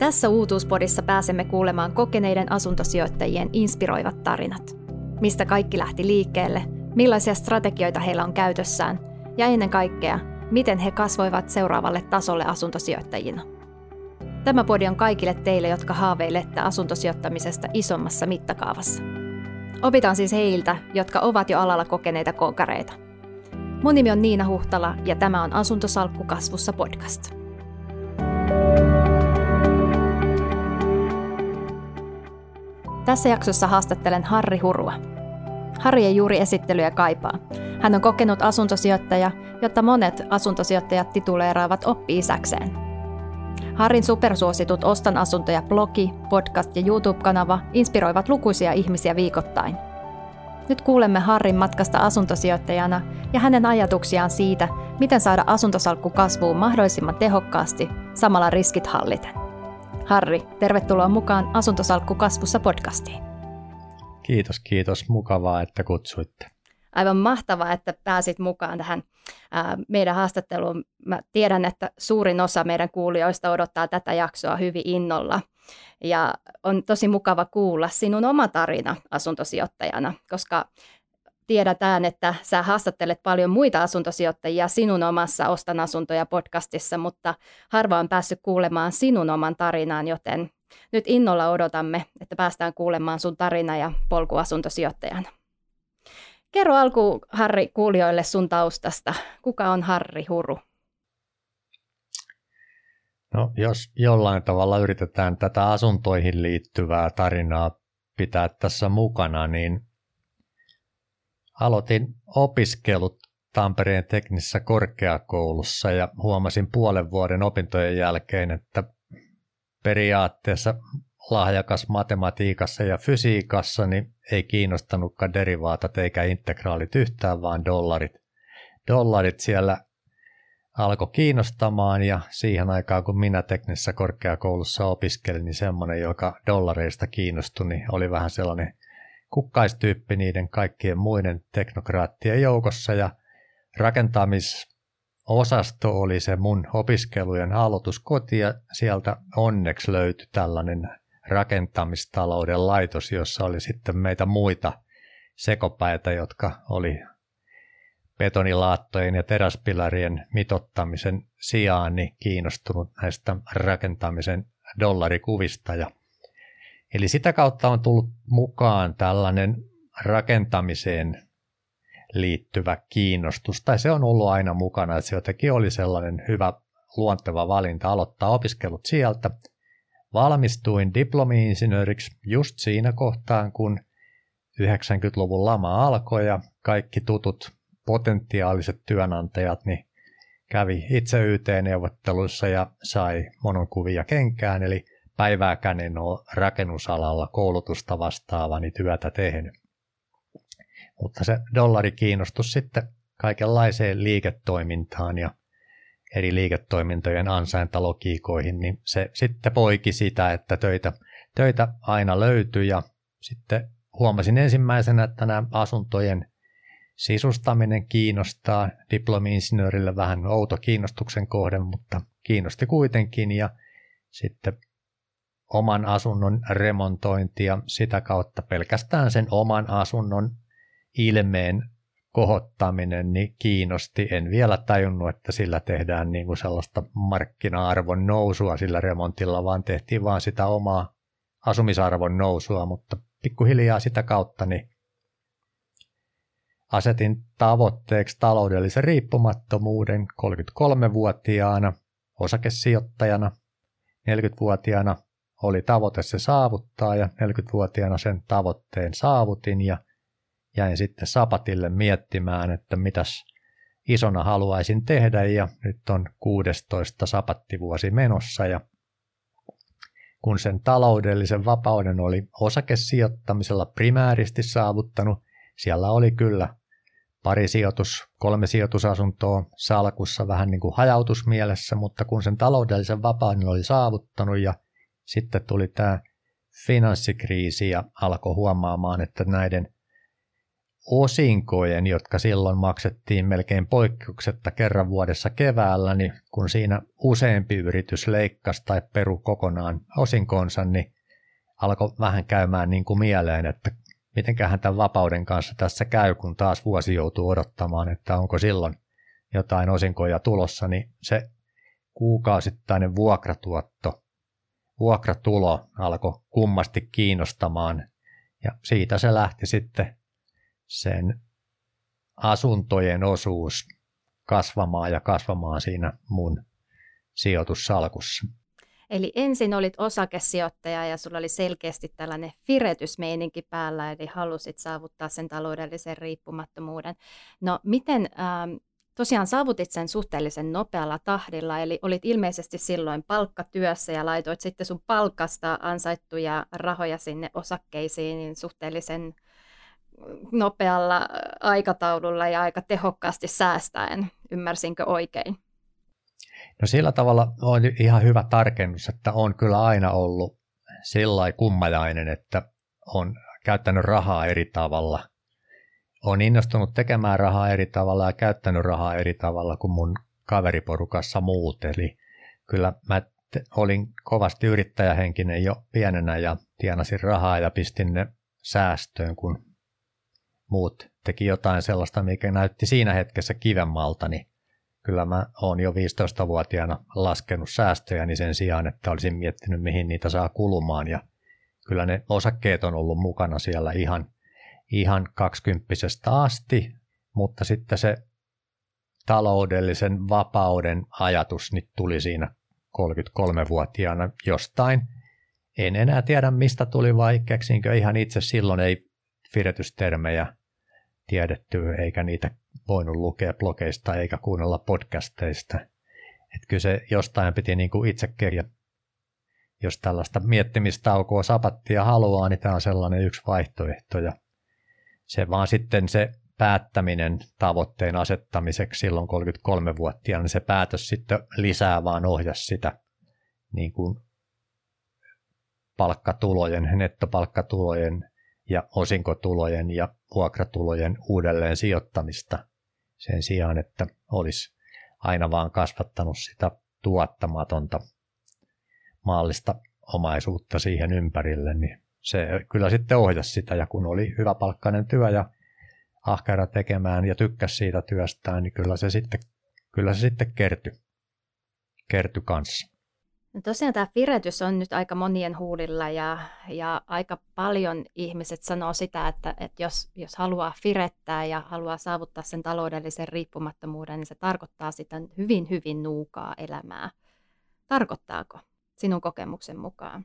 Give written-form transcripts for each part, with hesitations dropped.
Tässä uutuuspodissa pääsemme kuulemaan kokeneiden asuntosijoittajien inspiroivat tarinat. Mistä kaikki lähti liikkeelle, millaisia strategioita heillä on käytössään ja ennen kaikkea, miten he kasvoivat seuraavalle tasolle asuntosijoittajina. Tämä podi on kaikille teille, jotka haaveilette asuntosijoittamisesta isommassa mittakaavassa. Opitaan siis heiltä, jotka ovat jo alalla kokeneita konkareita. Mun nimi on Niina Huhtala ja tämä on Asuntosalkku kasvussa podcast. Tässä jaksossa haastattelen Harri Hurua. Harri ei juuri esittelyjä kaipaa. Hän on kokenut asuntosijoittaja, jotta monet asuntosijoittajat tituleeraavat oppi-isäkseen. Harrin supersuositut Ostan asuntoja blogi, podcast ja YouTube-kanava inspiroivat lukuisia ihmisiä viikoittain. Nyt kuulemme Harrin matkasta asuntosijoittajana ja hänen ajatuksiaan siitä, miten saada asuntosalkku kasvuun mahdollisimman tehokkaasti samalla riskit halliten. Harri, tervetuloa mukaan Asuntosalkku kasvussa podcastiin. Kiitos, kiitos. Mukavaa, että kutsuitte. Aivan mahtavaa, että pääsit mukaan tähän meidän haastatteluun. Mä tiedän, että suurin osa meidän kuulijoista odottaa tätä jaksoa hyvin innolla. Ja on tosi mukava kuulla sinun oma tarina asuntosijoittajana, koska tiedetään, että sä haastattelet paljon muita asuntosijoittajia sinun omassa Ostan asuntoja -podcastissa, mutta harva on päässyt kuulemaan sinun oman tarinaan, joten nyt innolla odotamme, että päästään kuulemaan sun tarina ja polku asuntosijoittajana. Kerro alkuun, Harri, kuulijoille sun taustasta. Kuka on Harri Huru? No, jos jollain tavalla yritetään tätä asuntoihin liittyvää tarinaa pitää tässä mukana, niin aloitin opiskelut Tampereen teknisessä korkeakoulussa ja huomasin puolen vuoden opintojen jälkeen, että periaatteessa lahjakas matematiikassa ja fysiikassa niin ei kiinnostanutkaan derivaatat eikä integraalit yhtään, vaan dollarit. Dollarit siellä alkoi kiinnostamaan ja siihen aikaan, kun minä teknisessä korkeakoulussa opiskelin, niin semmoinen, joka dollareista kiinnostui, niin oli vähän sellainen kukkaistyyppi niiden kaikkien muiden teknokraattien joukossa, ja rakentamisosasto oli se mun opiskelujen aloituskoti, ja sieltä onneksi löytyi tällainen rakentamistalouden laitos, jossa oli sitten meitä muita sekopäitä, jotka oli betonilaattojen ja teräspilarien mitottamisen sijaan niin kiinnostunut näistä rakentamisen dollarikuvista. Eli sitä kautta on tullut mukaan tällainen rakentamiseen liittyvä kiinnostus, tai se on ollut aina mukana, että se jotenkin oli sellainen hyvä luonteva valinta aloittaa opiskelut sieltä. Valmistuin diplomi-insinööriksi just siinä kohtaa, kun 90-luvun lama alkoi ja kaikki tutut potentiaaliset työnantajat niin kävi itse YT-neuvotteluissa ja sai mononkuvia kenkään, eli päivääkään en ole rakennusalalla koulutusta vastaavani työtä tehnyt. Mutta se dollari kiinnostus sitten kaikenlaiseen liiketoimintaan ja eri liiketoimintojen ansaintalogiikoihin, niin se sitten poiki sitä, että töitä aina löytyi. Ja sitten huomasin ensimmäisenä, että nämä asuntojen sisustaminen kiinnostaa. Diplomi-insinöörille vähän outo kiinnostuksen kohde, mutta kiinnosti kuitenkin, ja sitten oman asunnon remontointi ja sitä kautta pelkästään sen oman asunnon ilmeen kohottaminen niin kiinnosti. En vielä tajunnut, että sillä tehdään niin kuin sellaista markkina-arvon nousua sillä remontilla, vaan tehtiin vaan sitä omaa asumisarvon nousua, mutta pikkuhiljaa sitä kautta niin asetin tavoitteeksi taloudellisen riippumattomuuden 33-vuotiaana osakesijoittajana, 40-vuotiaana oli tavoite se saavuttaa ja 40-vuotiaana sen tavoitteen saavutin ja jäin sitten sapatille miettimään, että mitäs isona haluaisin tehdä, ja nyt on 16 sapattivuosi menossa, ja kun sen taloudellisen vapauden oli osakesijoittamisella primääristi saavuttanut, siellä oli kyllä kolme sijoitusasuntoa salkussa vähän niin kuin hajautusmielessä, mutta kun sen taloudellisen vapauden oli saavuttanut ja sitten tuli tämä finanssikriisi ja alkoi huomaamaan, että näiden osinkojen, jotka silloin maksettiin melkein poikkeuksetta kerran vuodessa keväällä, niin kun siinä useampi yritys leikkasi tai peru kokonaan osinkoonsa, niin alkoi vähän käymään niin kuin mieleen, että mitenköhän tämän vapauden kanssa tässä käy, kun taas vuosi joutuu odottamaan, että onko silloin jotain osinkoja tulossa, niin se kuukausittainen vuokratulo alkoi kummasti kiinnostamaan, ja siitä se lähti sitten sen asuntojen osuus kasvamaan ja kasvamaan siinä mun sijoitussalkussa. Eli ensin olit osakesijoittaja ja sulla oli selkeästi tällainen firetysmeininki päällä, eli halusit saavuttaa sen taloudellisen riippumattomuuden. No miten, tosiaan saavutit sen suhteellisen nopealla tahdilla, eli olit ilmeisesti silloin palkkatyössä ja laitoit sitten sun palkasta ansaittuja rahoja sinne osakkeisiin niin suhteellisen nopealla aikataululla ja aika tehokkaasti säästäen. Ymmärsinkö oikein? No sillä tavalla on ihan hyvä tarkennus, että on kyllä aina ollut sillai kummajainen, että on käyttänyt rahaa eri tavalla. On innostunut tekemään rahaa eri tavalla ja käyttänyt rahaa eri tavalla kuin mun kaveriporukassa muut. Eli kyllä mä olin kovasti yrittäjähenkinen jo pienenä ja tienasin rahaa ja pistin ne säästöön, kun muut teki jotain sellaista, mikä näytti siinä hetkessä kivemmalta, niin kyllä mä oon jo 15-vuotiaana laskenut säästöjäni sen sijaan, että olisin miettinyt, mihin niitä saa kulumaan. Ja kyllä ne osakkeet on ollut mukana siellä ihan 20-vuotiaasta asti, mutta sitten se taloudellisen vapauden ajatus nyt tuli siinä 33-vuotiaana jostain. En enää tiedä, mistä tuli, vai keksinkö ihan itse. Silloin ei firetystermejä tiedetty, eikä niitä voinut lukea blogeista eikä kuunnella podcasteista. Että kyllä se jostain piti niin kuin itse kerjätä. Jos tällaista miettimistaukoa sapattia haluaa, niin tämä on sellainen yksi vaihtoehto. Ja se vaan sitten se päättäminen tavoitteen asettamiseksi silloin 33-vuotiaana, niin se päätös sitten lisää vaan ohjasi sitä niin kuin palkkatulojen, nettopalkkatulojen ja osinkotulojen ja vuokratulojen uudelleen sijoittamista sen sijaan, että olisi aina vaan kasvattanut sitä tuottamatonta maallista omaisuutta siihen ympärille, niin se kyllä sitten ohjasi sitä, ja kun oli hyvä palkkainen työ ja ahkera tekemään ja tykkäsi siitä työstään, niin kyllä se sitten kertyi kanssa. No tosiaan tämä firetys on nyt aika monien huulilla ja aika paljon ihmiset sanoo sitä, että jos haluaa firettää ja haluaa saavuttaa sen taloudellisen riippumattomuuden, niin se tarkoittaa sitä hyvin, hyvin nuukaa elämää. Tarkoittaako sinun kokemuksen mukaan?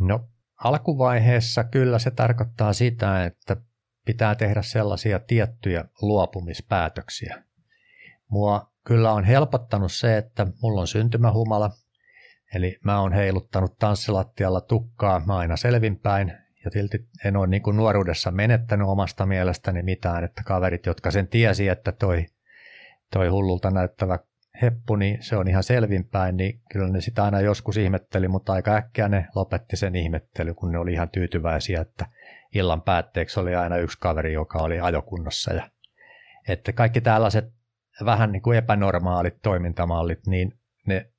No alkuvaiheessa kyllä se tarkoittaa sitä, että pitää tehdä sellaisia tiettyjä luopumispäätöksiä. Mua kyllä on helpottanut se, että mulla on syntymähumala. Eli mä oon heiluttanut tanssilattialla tukkaa, mä aina selvinpäin, ja silti en ole niin kuin nuoruudessa menettänyt omasta mielestäni mitään, että kaverit, jotka sen tiesi, että toi hullulta näyttävä heppu, niin se on ihan selvinpäin, niin kyllä ne sitä aina joskus ihmetteli, mutta aika äkkiä ne lopetti sen ihmettely, kun ne oli ihan tyytyväisiä, että illan päätteeksi oli aina yksi kaveri, joka oli ajokunnossa. Ja että kaikki tällaiset vähän niin kuin epänormaalit toimintamallit, niin ne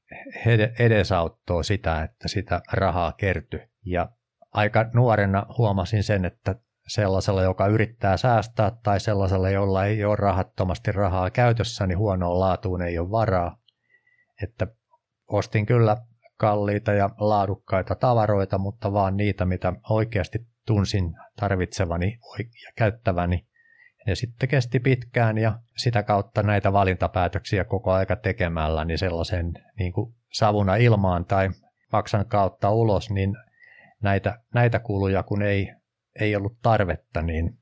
edesauttoo sitä, että sitä rahaa kertyy. Ja aika nuorena huomasin sen, että sellaisella, joka yrittää säästää, tai sellaisella, jolla ei ole rahattomasti rahaa käytössä, niin huonoon laatuun ei ole varaa. Että ostin kyllä kalliita ja laadukkaita tavaroita, mutta vaan niitä, mitä oikeasti tunsin tarvitsevani ja käyttäväni. Ja sitten kesti pitkään, ja sitä kautta näitä valintapäätöksiä koko aika tekemällä, niin sellaisen niin kuin savuna ilmaan tai maksan kautta ulos, niin näitä kuluja, kun ei ollut tarvetta niin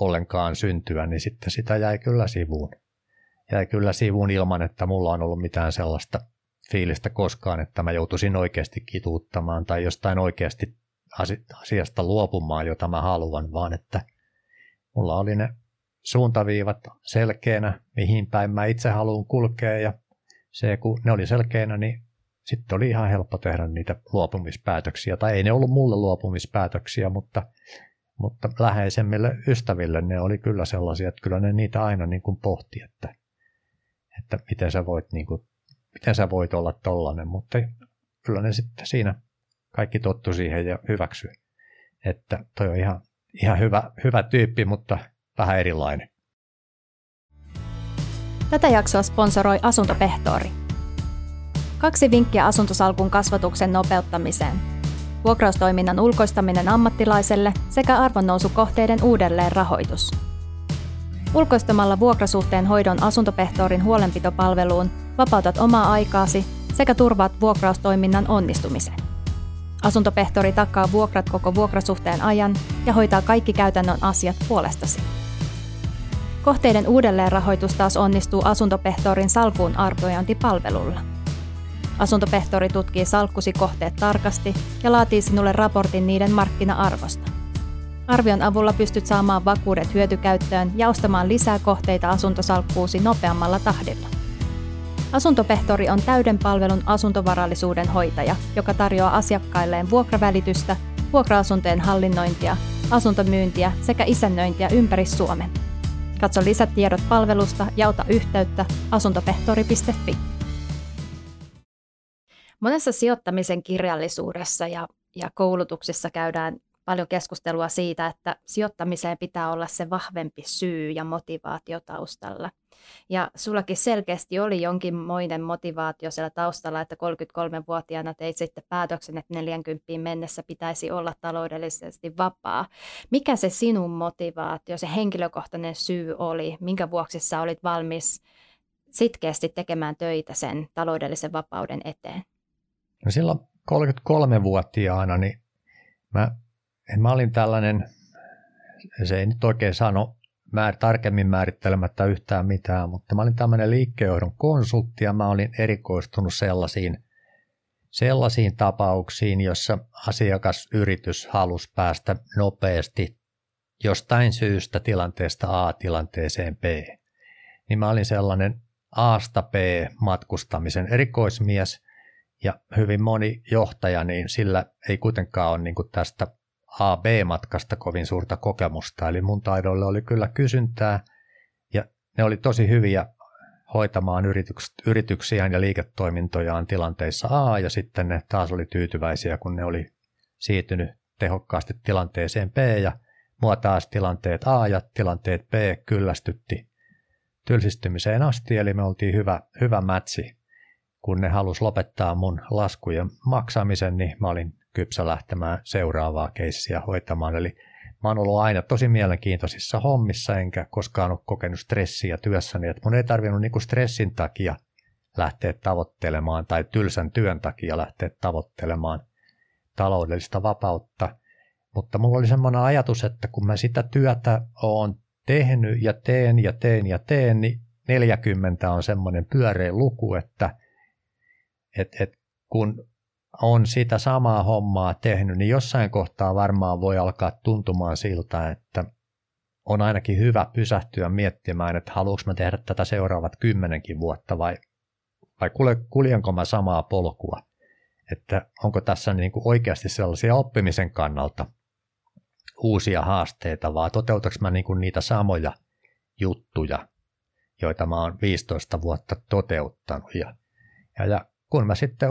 ollenkaan syntyä, niin sitten sitä jäi kyllä sivuun. Jäi kyllä sivuun ilman, että mulla on ollut mitään sellaista fiilistä koskaan, että mä joutuisin oikeasti kituuttamaan tai jostain oikeasti asiasta luopumaan, jota mä haluan, vaan että mulla oli ne suuntaviivat selkeänä, mihin päin mä itse haluan kulkea, ja se kun ne oli selkeänä, niin sitten oli ihan helppo tehdä niitä luopumispäätöksiä. Tai ei ne ollut mulle luopumispäätöksiä, mutta mutta läheisemmille ystäville ne oli kyllä sellaisia, että kyllä ne niitä aina niin kuin pohti, että miten sä voit olla tollainen, mutta kyllä ne sitten siinä kaikki tottu siihen ja hyväksyi, että toi on ihan hyvä tyyppi, mutta vähän erilainen. Tätä jaksoa sponsoroi Asuntopehtoori. 2 vinkkiä asuntosalkun kasvatuksen nopeuttamiseen. Vuokraustoiminnan ulkoistaminen ammattilaiselle sekä arvonnousukohteiden uudelleen rahoitus. Ulkoistamalla vuokrasuhteen hoidon Asuntopehtorin huolenpitopalveluun vapautat omaa aikaasi sekä turvaat vuokraustoiminnan onnistumisen. Asuntopehtori takaa vuokrat koko vuokrasuhteen ajan ja hoitaa kaikki käytännön asiat puolestasi. Kohteiden uudelleenrahoitus taas onnistuu Asuntopehtorin salkun arviointipalvelulla. Asuntopehtori tutkii salkkusi kohteet tarkasti ja laatii sinulle raportin niiden markkina-arvosta. Arvion avulla pystyt saamaan vakuudet hyötykäyttöön ja ostamaan lisää kohteita asuntosalkkuusi nopeammalla tahdilla. Asuntopehtori on täyden palvelun asuntovarallisuuden hoitaja, joka tarjoaa asiakkailleen vuokravälitystä, vuokra-asuntojen hallinnointia, asuntomyyntiä sekä isännöintiä ympäri Suomen. Katso lisätiedot palvelusta ja ota yhteyttä asuntopehtori.fi. Monessa sijoittamisen kirjallisuudessa ja koulutuksissa käydään paljon keskustelua siitä, että sijoittamiseen pitää olla se vahvempi syy ja motivaatio taustalla. Ja sullakin selkeästi oli jonkinmoinen motivaatio siellä taustalla, että 33-vuotiaana teit sitten päätöksen, että 40 mennessä pitäisi olla taloudellisesti vapaa. Mikä se sinun motivaatio, se henkilökohtainen syy oli, minkä vuoksi sä olit valmis sitkeästi tekemään töitä sen taloudellisen vapauden eteen? No silloin 33-vuotiaana niin mä olin tällainen, se ei nyt oikein sano tarkemmin määrittelemättä yhtään mitään, mutta mä olin tämmöinen liikkeenjohdon konsultti ja mä olin erikoistunut sellaisiin tapauksiin, jossa asiakasyritys halusi päästä nopeasti jostain syystä tilanteesta A tilanteeseen B. Niin mä olin sellainen Asta B matkustamisen erikoismies ja hyvin moni johtaja, niin sillä ei kuitenkaan ole niin kuin tästä AB-matkasta kovin suurta kokemusta, eli mun taidoille oli kyllä kysyntää ja ne oli tosi hyviä hoitamaan yrityksiään ja liiketoimintojaan tilanteissa A ja sitten ne taas oli tyytyväisiä, kun ne oli siirtynyt tehokkaasti tilanteeseen B ja mua taas tilanteet A ja tilanteet B kyllästytti tylsistymiseen asti, eli me oltiin hyvä matchi. Kun ne halusi lopettaa mun laskujen maksamisen, niin mä olin kypsä lähtemään seuraavaa keissiä hoitamaan. Eli mä oon ollut aina tosi mielenkiintoisissa hommissa, enkä koskaan ole kokenut stressiä työssäni. Et mun ei tarvinnut niinku stressin takia lähteä tavoittelemaan tai tylsän työn takia lähteä tavoittelemaan taloudellista vapautta. Mutta mulla oli semmoinen ajatus, että kun mä sitä työtä oon tehnyt ja teen, niin 40 on semmoinen pyöreä luku, että kun on sitä samaa hommaa tehnyt, niin jossain kohtaa varmaan voi alkaa tuntumaan siltä, että on ainakin hyvä pysähtyä miettimään, että haluanko mä tehdä tätä seuraavat 10 vuotta vai kuljenko mä samaa polkua, että onko tässä niin kuin oikeasti sellaisia oppimisen kannalta uusia haasteita, vai toteutanko mä niin kuin niitä samoja juttuja, joita mä oon 15 vuotta toteuttanut ja kun mä sitten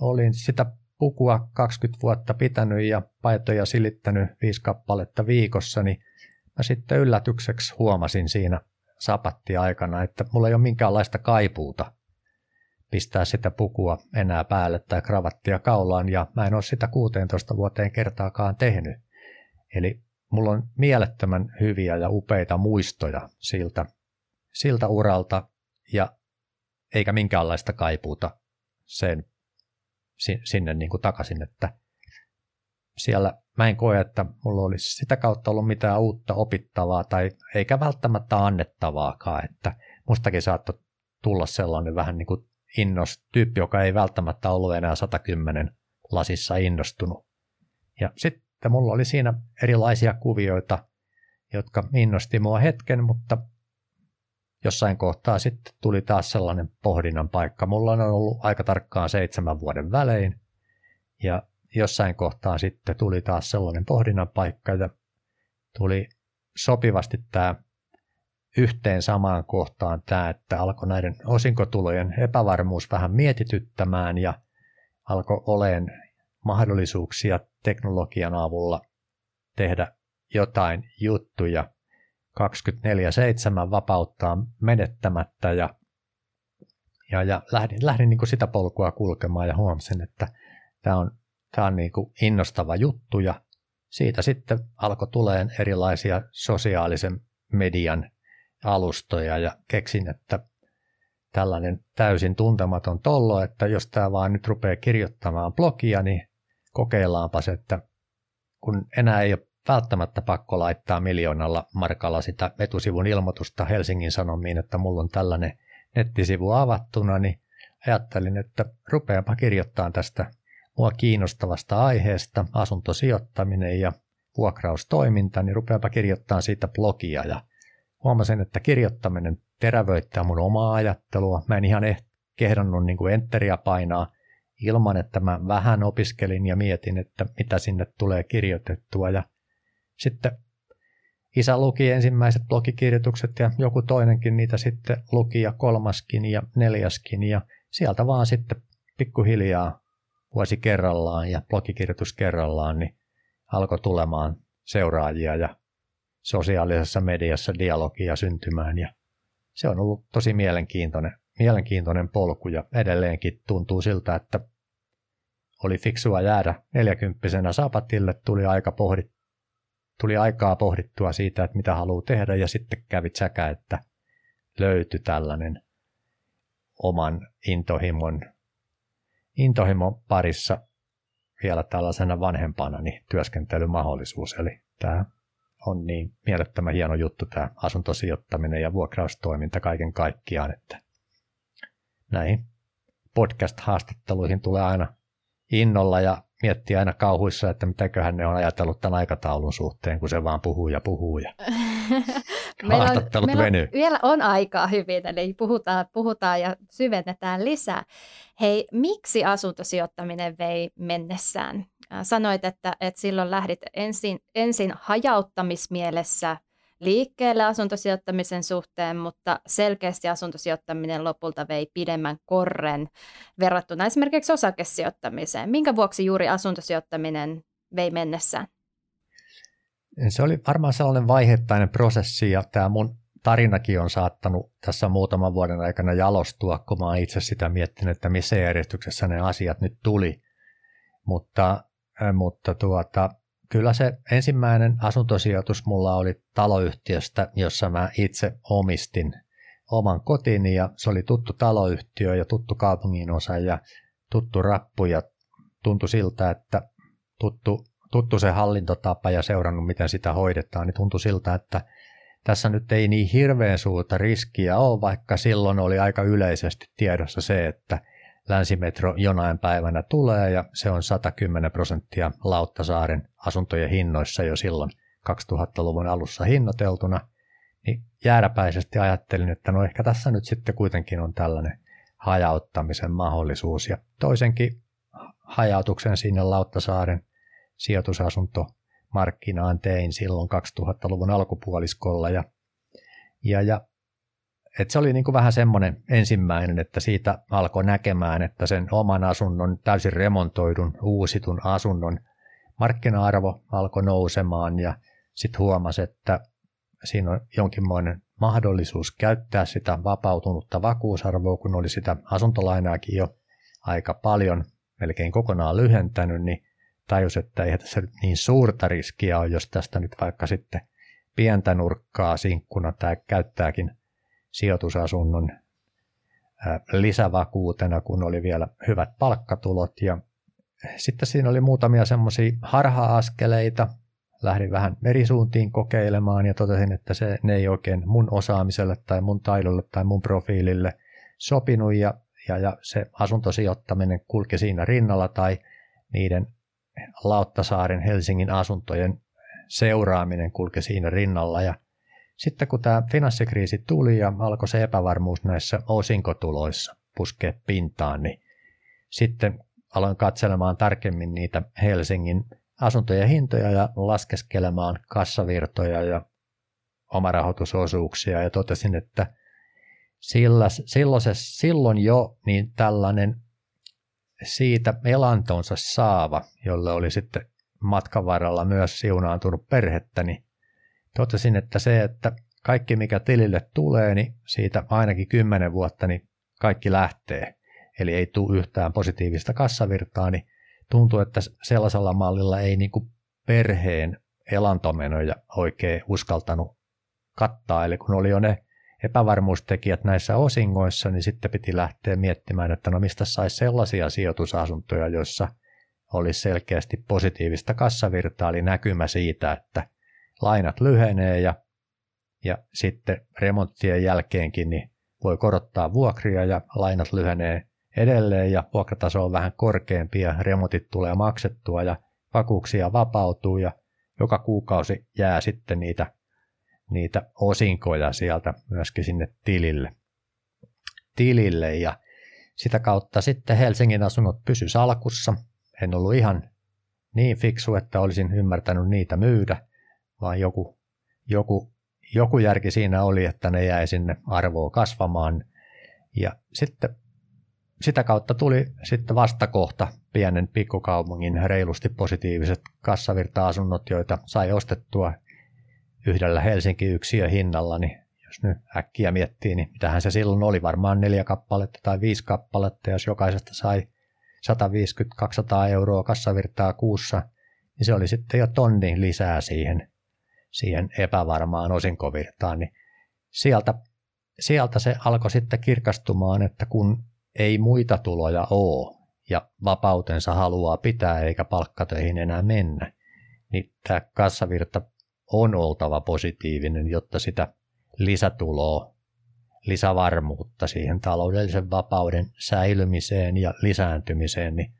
olin sitä pukua 20 vuotta pitänyt ja paitoja silittänyt 5 kappaletta viikossa, niin mä sitten yllätykseksi huomasin siinä sapattiaikana, että mulla ei ole minkäänlaista kaipuuta pistää sitä pukua enää päälle tai kravattia kaulaan, ja mä en ole sitä 16 vuoteen kertaakaan tehnyt. Eli mulla on mielettömän hyviä ja upeita muistoja siltä uralta, ja eikä minkäänlaista kaipuuta sinne niin kuin takaisin, että siellä mä en koe, että mulla olisi sitä kautta ollut mitään uutta opittavaa tai eikä välttämättä annettavaakaan, että mustakin saattoi tulla sellainen vähän niin kuin innostyyppi, joka ei välttämättä ollut enää 110 lasissa innostunut. Ja sitten mulla oli siinä erilaisia kuvioita, jotka innosti mua hetken, mutta jossain kohtaa sitten tuli taas sellainen pohdinnan paikka. Mulla on ollut aika tarkkaan 7 vuoden välein ja jossain kohtaa sitten tuli taas sellainen pohdinnan paikka ja tuli sopivasti tämä yhteen samaan kohtaan tämä, että alkoi näiden osinkotulojen epävarmuus vähän mietityttämään ja alkoi oleen mahdollisuuksia teknologian avulla tehdä jotain juttuja 24/7 vapauttaa menettämättä ja lähdin niin kuin sitä polkua kulkemaan ja huomasin, että tämä on niin kuin innostava juttu ja siitä sitten alkoi tuleen erilaisia sosiaalisen median alustoja ja keksin, että tällainen täysin tuntematon tollo, että jos tämä vaan nyt rupeaa kirjoittamaan blogia, niin kokeillaanpas, että kun enää ei ole välttämättä pakko laittaa 1 000 000 markalla sitä etusivun ilmoitusta Helsingin Sanomiin, että mulla on tällainen nettisivu avattuna, niin ajattelin, että rupeanpa kirjoittamaan tästä mua kiinnostavasta aiheesta, asuntosijoittaminen ja vuokraustoiminta, niin rupeanpa kirjoittamaan siitä blogia ja huomasin, että kirjoittaminen terävöittää mun omaa ajattelua. Mä en ihan kehdannut niin kuin enteriä painaa ilman, että mä vähän opiskelin ja mietin, että mitä sinne tulee kirjoitettua. Ja sitten isä luki ensimmäiset blogikirjoitukset ja joku toinenkin niitä sitten luki ja 3. ja 4. ja sieltä vaan sitten pikkuhiljaa vuosi kerrallaan ja blogikirjoitus kerrallaan niin alkoi tulemaan seuraajia ja sosiaalisessa mediassa dialogia syntymään ja se on ollut tosi mielenkiintoinen polku ja edelleenkin tuntuu siltä, että oli fiksua jäädä 40 sapatille, tuli aikaa pohdittua siitä, että mitä haluaa tehdä ja sitten kävi tsäkä, että löytyi tällainen oman intohimon parissa vielä tällaisena vanhempana niin työskentelymahdollisuus, eli tämä on niin mielettömän hieno juttu tämä asuntosijoittaminen ja vuokraustoiminta kaiken kaikkiaan, että näihin podcast-haastatteluihin tulee aina innolla ja miettii aina kauhuissa, että mitäköhän ne on ajatellut tämän aikataulun suhteen, kun se vaan puhuu ja haastattelut venyy. Vielä on aikaa hyvin, eli puhutaan ja syvennetään lisää. Hei, miksi asuntosijoittaminen vei mennessään? Sanoit, että silloin lähdit ensin hajauttamismielessä liikkeelle asuntosijoittamisen suhteen, mutta selkeästi asuntosijoittaminen lopulta vei pidemmän korren verrattuna esimerkiksi osakesijoittamiseen. Minkä vuoksi juuri asuntosijoittaminen vei mennessään? Se oli varmaan sellainen vaiheittainen prosessi ja tämä mun tarinakin on saattanut tässä muutaman vuoden aikana jalostua, kun mä oon itse sitä miettinyt, että missä järjestyksessä ne asiat nyt tuli. Mutta kyllä se ensimmäinen asuntosijoitus mulla oli taloyhtiöstä, jossa mä itse omistin oman kotini ja se oli tuttu taloyhtiö ja tuttu kaupunginosa ja tuttu rappu ja tuntui siltä, että tuttu se hallintotapa ja seurannut miten sitä hoidetaan, niin tuntui siltä, että tässä nyt ei niin hirveän suurta riskiä ole, vaikka silloin oli aika yleisesti tiedossa se, että Länsimetro jonain päivänä tulee ja se on 110% Lauttasaaren asuntojen hinnoissa jo silloin 2000-luvun alussa hinnoiteltuna, niin jääräpäisesti ajattelin, että no ehkä tässä nyt sitten kuitenkin on tällainen hajauttamisen mahdollisuus ja toisenkin hajautuksen sinne Lauttasaaren sijoitusasuntomarkkinaan tein silloin 2000-luvun alkupuoliskolla Et se oli niin kuin vähän semmoinen ensimmäinen, että siitä alkoi näkemään, että sen oman asunnon, täysin remontoidun, uusitun asunnon markkina-arvo alkoi nousemaan ja sitten huomasi, että siinä on jonkinmoinen mahdollisuus käyttää sitä vapautunutta vakuusarvoa, kun oli sitä asuntolainaakin jo aika paljon, melkein kokonaan lyhentänyt, niin tajusi, että eihän tässä nyt niin suurta riskiä ole, jos tästä nyt vaikka sitten pientä nurkkaa sinkkuna tai käyttääkin sijoitusasunnon lisävakuutena, kun oli vielä hyvät palkkatulot. Ja sitten siinä oli muutamia semmoisia harha-askeleita. Lähdin vähän eri suuntiin kokeilemaan ja totesin, että ne ei oikein mun osaamiselle tai mun taidolle tai mun profiilille sopinut. Ja se asuntosijoittaminen kulki siinä rinnalla tai niiden Lauttasaaren Helsingin asuntojen seuraaminen kulki siinä rinnalla. Ja sitten kun tämä finanssikriisi tuli ja alkoi se epävarmuus näissä osinkotuloissa puskea pintaan, niin sitten aloin katselemaan tarkemmin niitä Helsingin asuntojen hintoja ja laskeskelemaan kassavirtoja ja omarahoitusosuuksia ja totesin, että silloin jo niin tällainen siitä elantonsa saava, jolle oli sitten matkan varrella myös siunaantunut perhettä, niin totesin, että se, että kaikki mikä tilille tulee, niin siitä ainakin 10 vuotta niin kaikki lähtee. Eli ei tule yhtään positiivista kassavirtaa, niin tuntuu, että sellaisella mallilla ei niin kuin perheen elantomenoja oikein uskaltanut kattaa. Eli kun oli jo ne epävarmuustekijät näissä osingoissa, niin sitten piti lähteä miettimään, että no mistä saisi sellaisia sijoitusasuntoja, joissa olisi selkeästi positiivista kassavirtaa, eli näkymä siitä, että lainat lyhenee ja sitten remonttien jälkeenkin niin voi korottaa vuokria ja lainat lyhenee edelleen ja vuokrataso on vähän korkeampi ja remontit tulee maksettua ja vakuuksia vapautuu ja joka kuukausi jää sitten niitä osinkoja sieltä myöskin sinne tilille ja sitä kautta sitten Helsingin asunnot pysy salkussa. En ollut ihan niin fiksu, että olisin ymmärtänyt niitä myydä, vaan joku järki siinä oli, että ne jäi sinne arvoa kasvamaan ja sitten sitä kautta tuli sitten vastakohta pienen pikkukaupungin reilusti positiiviset kassavirta-asunnot, joita sai ostettua yhdellä Helsinki-yksiön hinnalla, niin jos nyt äkkiä miettii, niin mitähän se silloin oli, varmaan 4 kappaletta tai 5 kappaletta, jos jokaisesta sai 150–200 euroa kassavirtaa kuussa, niin se oli sitten jo tonni lisää siihen epävarmaan osinkovirtaan, niin sieltä se alkoi sitten kirkastumaan, että kun ei muita tuloja ole ja vapautensa haluaa pitää eikä palkkatöihin enää mennä, niin tämä kassavirta on oltava positiivinen, jotta sitä lisätuloa, lisävarmuutta siihen taloudellisen vapauden säilymiseen ja lisääntymiseen niin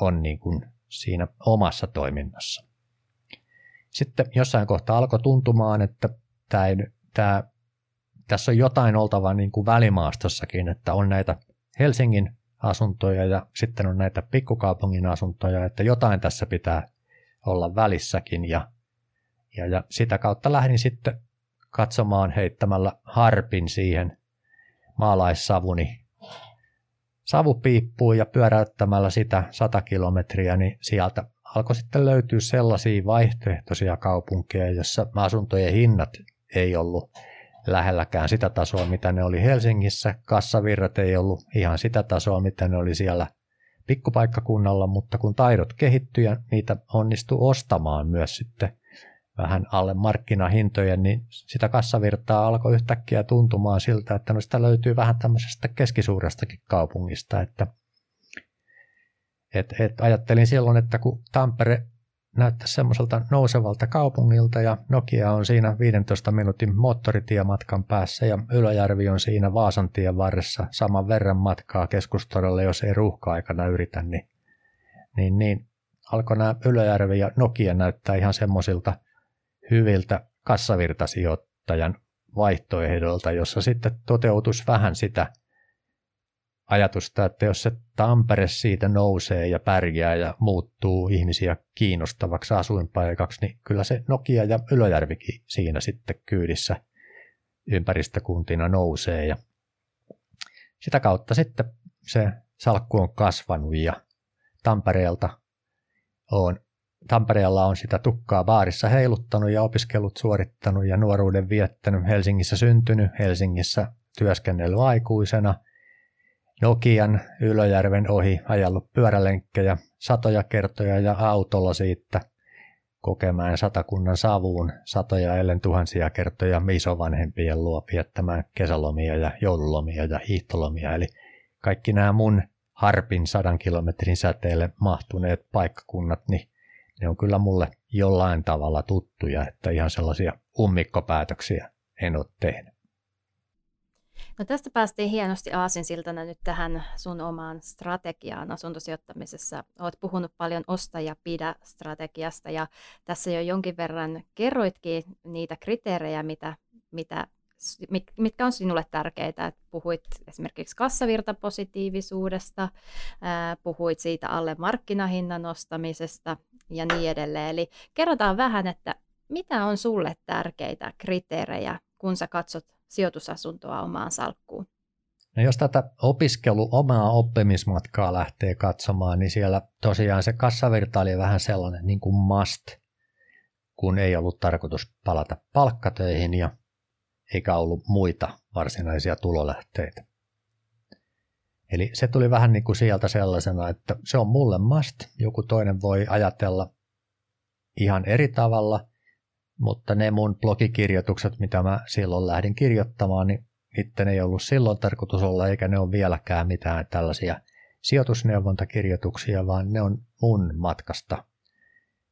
on niin kuin siinä omassa toiminnassa. Sitten jossain kohtaa alkoi tuntumaan, että tässä on jotain oltava niin kuin välimaastossakin, että on näitä Helsingin asuntoja ja sitten on näitä pikkukaupungin asuntoja, että jotain tässä pitää olla välissäkin ja sitä kautta lähdin sitten katsomaan heittämällä harpin siihen maalaissavuni savupiippuun ja pyöräyttämällä sitä 100 kilometriä, niin sieltä alkoi sitten löytyä sellaisia vaihtoehtoisia kaupunkeja, jossa asuntojen hinnat ei ollut lähelläkään sitä tasoa, mitä ne oli Helsingissä. Kassavirrat ei ollut ihan sitä tasoa, mitä ne oli siellä pikkupaikkakunnalla, mutta kun taidot kehittyi ja niitä onnistui ostamaan myös sitten vähän alle markkinahintojen, niin sitä kassavirtaa alkoi yhtäkkiä tuntumaan siltä, että no sitä löytyy vähän tämmöisestä keskisuurestakin kaupungista. Että ajattelin silloin, että kun Tampere näyttää semmoiselta nousevalta kaupungilta ja Nokia on siinä 15 minuutin moottoritiematkan päässä ja Ylöjärvi on siinä Vaasantien varressa saman verran matkaa keskustodalle, jos ei ruuhka-aikana yritä, niin alkoi nämä Ylöjärvi ja Nokia näyttää ihan semmoisilta hyviltä kassavirtasijoittajan vaihtoehdolta, jossa sitten toteutuisi vähän sitä ajatusta, että jos se Tampere siitä nousee ja pärjää ja muuttuu ihmisiä kiinnostavaksi asuinpaikaksi, niin kyllä se Nokia ja Ylöjärvikin siinä sitten kyydissä ympäristökuntina nousee. Ja sitä kautta sitten se salkku on kasvanut ja Tampereella on sitä tukkaa baarissa heiluttanut ja opiskelut suorittanut ja nuoruuden viettänyt, Helsingissä syntynyt, Helsingissä työskennellyt aikuisena, Nokian Ylöjärven ohi ajallut pyörälenkkejä satoja kertoja ja autolla siitä Kokemäen Satakunnan savuun satoja ellen tuhansia kertoja isovanhempien luo viettämään kesälomia ja joululomia ja hiihtolomia. Eli kaikki nämä mun harpin 100 kilometrin säteelle mahtuneet paikkakunnat, niin ne on kyllä mulle jollain tavalla tuttuja, että ihan sellaisia ummikkopäätöksiä en ole tehnyt. No tästä päästiin hienosti aasinsiltana nyt tähän sun omaan strategiaan asuntosijoittamisessa. Olet puhunut paljon osta ja pidä strategiasta ja tässä jo jonkin verran kerroitkin niitä kriteerejä, mitkä on sinulle tärkeitä. Et puhuit esimerkiksi kassavirtapositiivisuudesta, puhuit siitä alle markkinahinnan nostamisesta ja niin edelleen. Eli kerrotaan vähän, että mitä on sulle tärkeitä kriteerejä, kun sä katsot sijoitusasuntoa omaan salkkuun? No jos tätä omaa oppimismatkaa lähtee katsomaan, niin siellä tosiaan se kassavirta oli vähän sellainen niin kuin must, kun ei ollut tarkoitus palata palkkatöihin ja eikä ollut muita varsinaisia tulolähteitä. Eli se tuli vähän niin kuin sieltä sellaisena, että se on mulle must, joku toinen voi ajatella ihan eri tavalla, mutta ne mun blogikirjoitukset, mitä mä silloin lähdin kirjoittamaan, niin niiden ei ollut silloin tarkoitus olla, eikä ne ole vieläkään mitään tällaisia sijoitusneuvontakirjoituksia, vaan ne on mun matkasta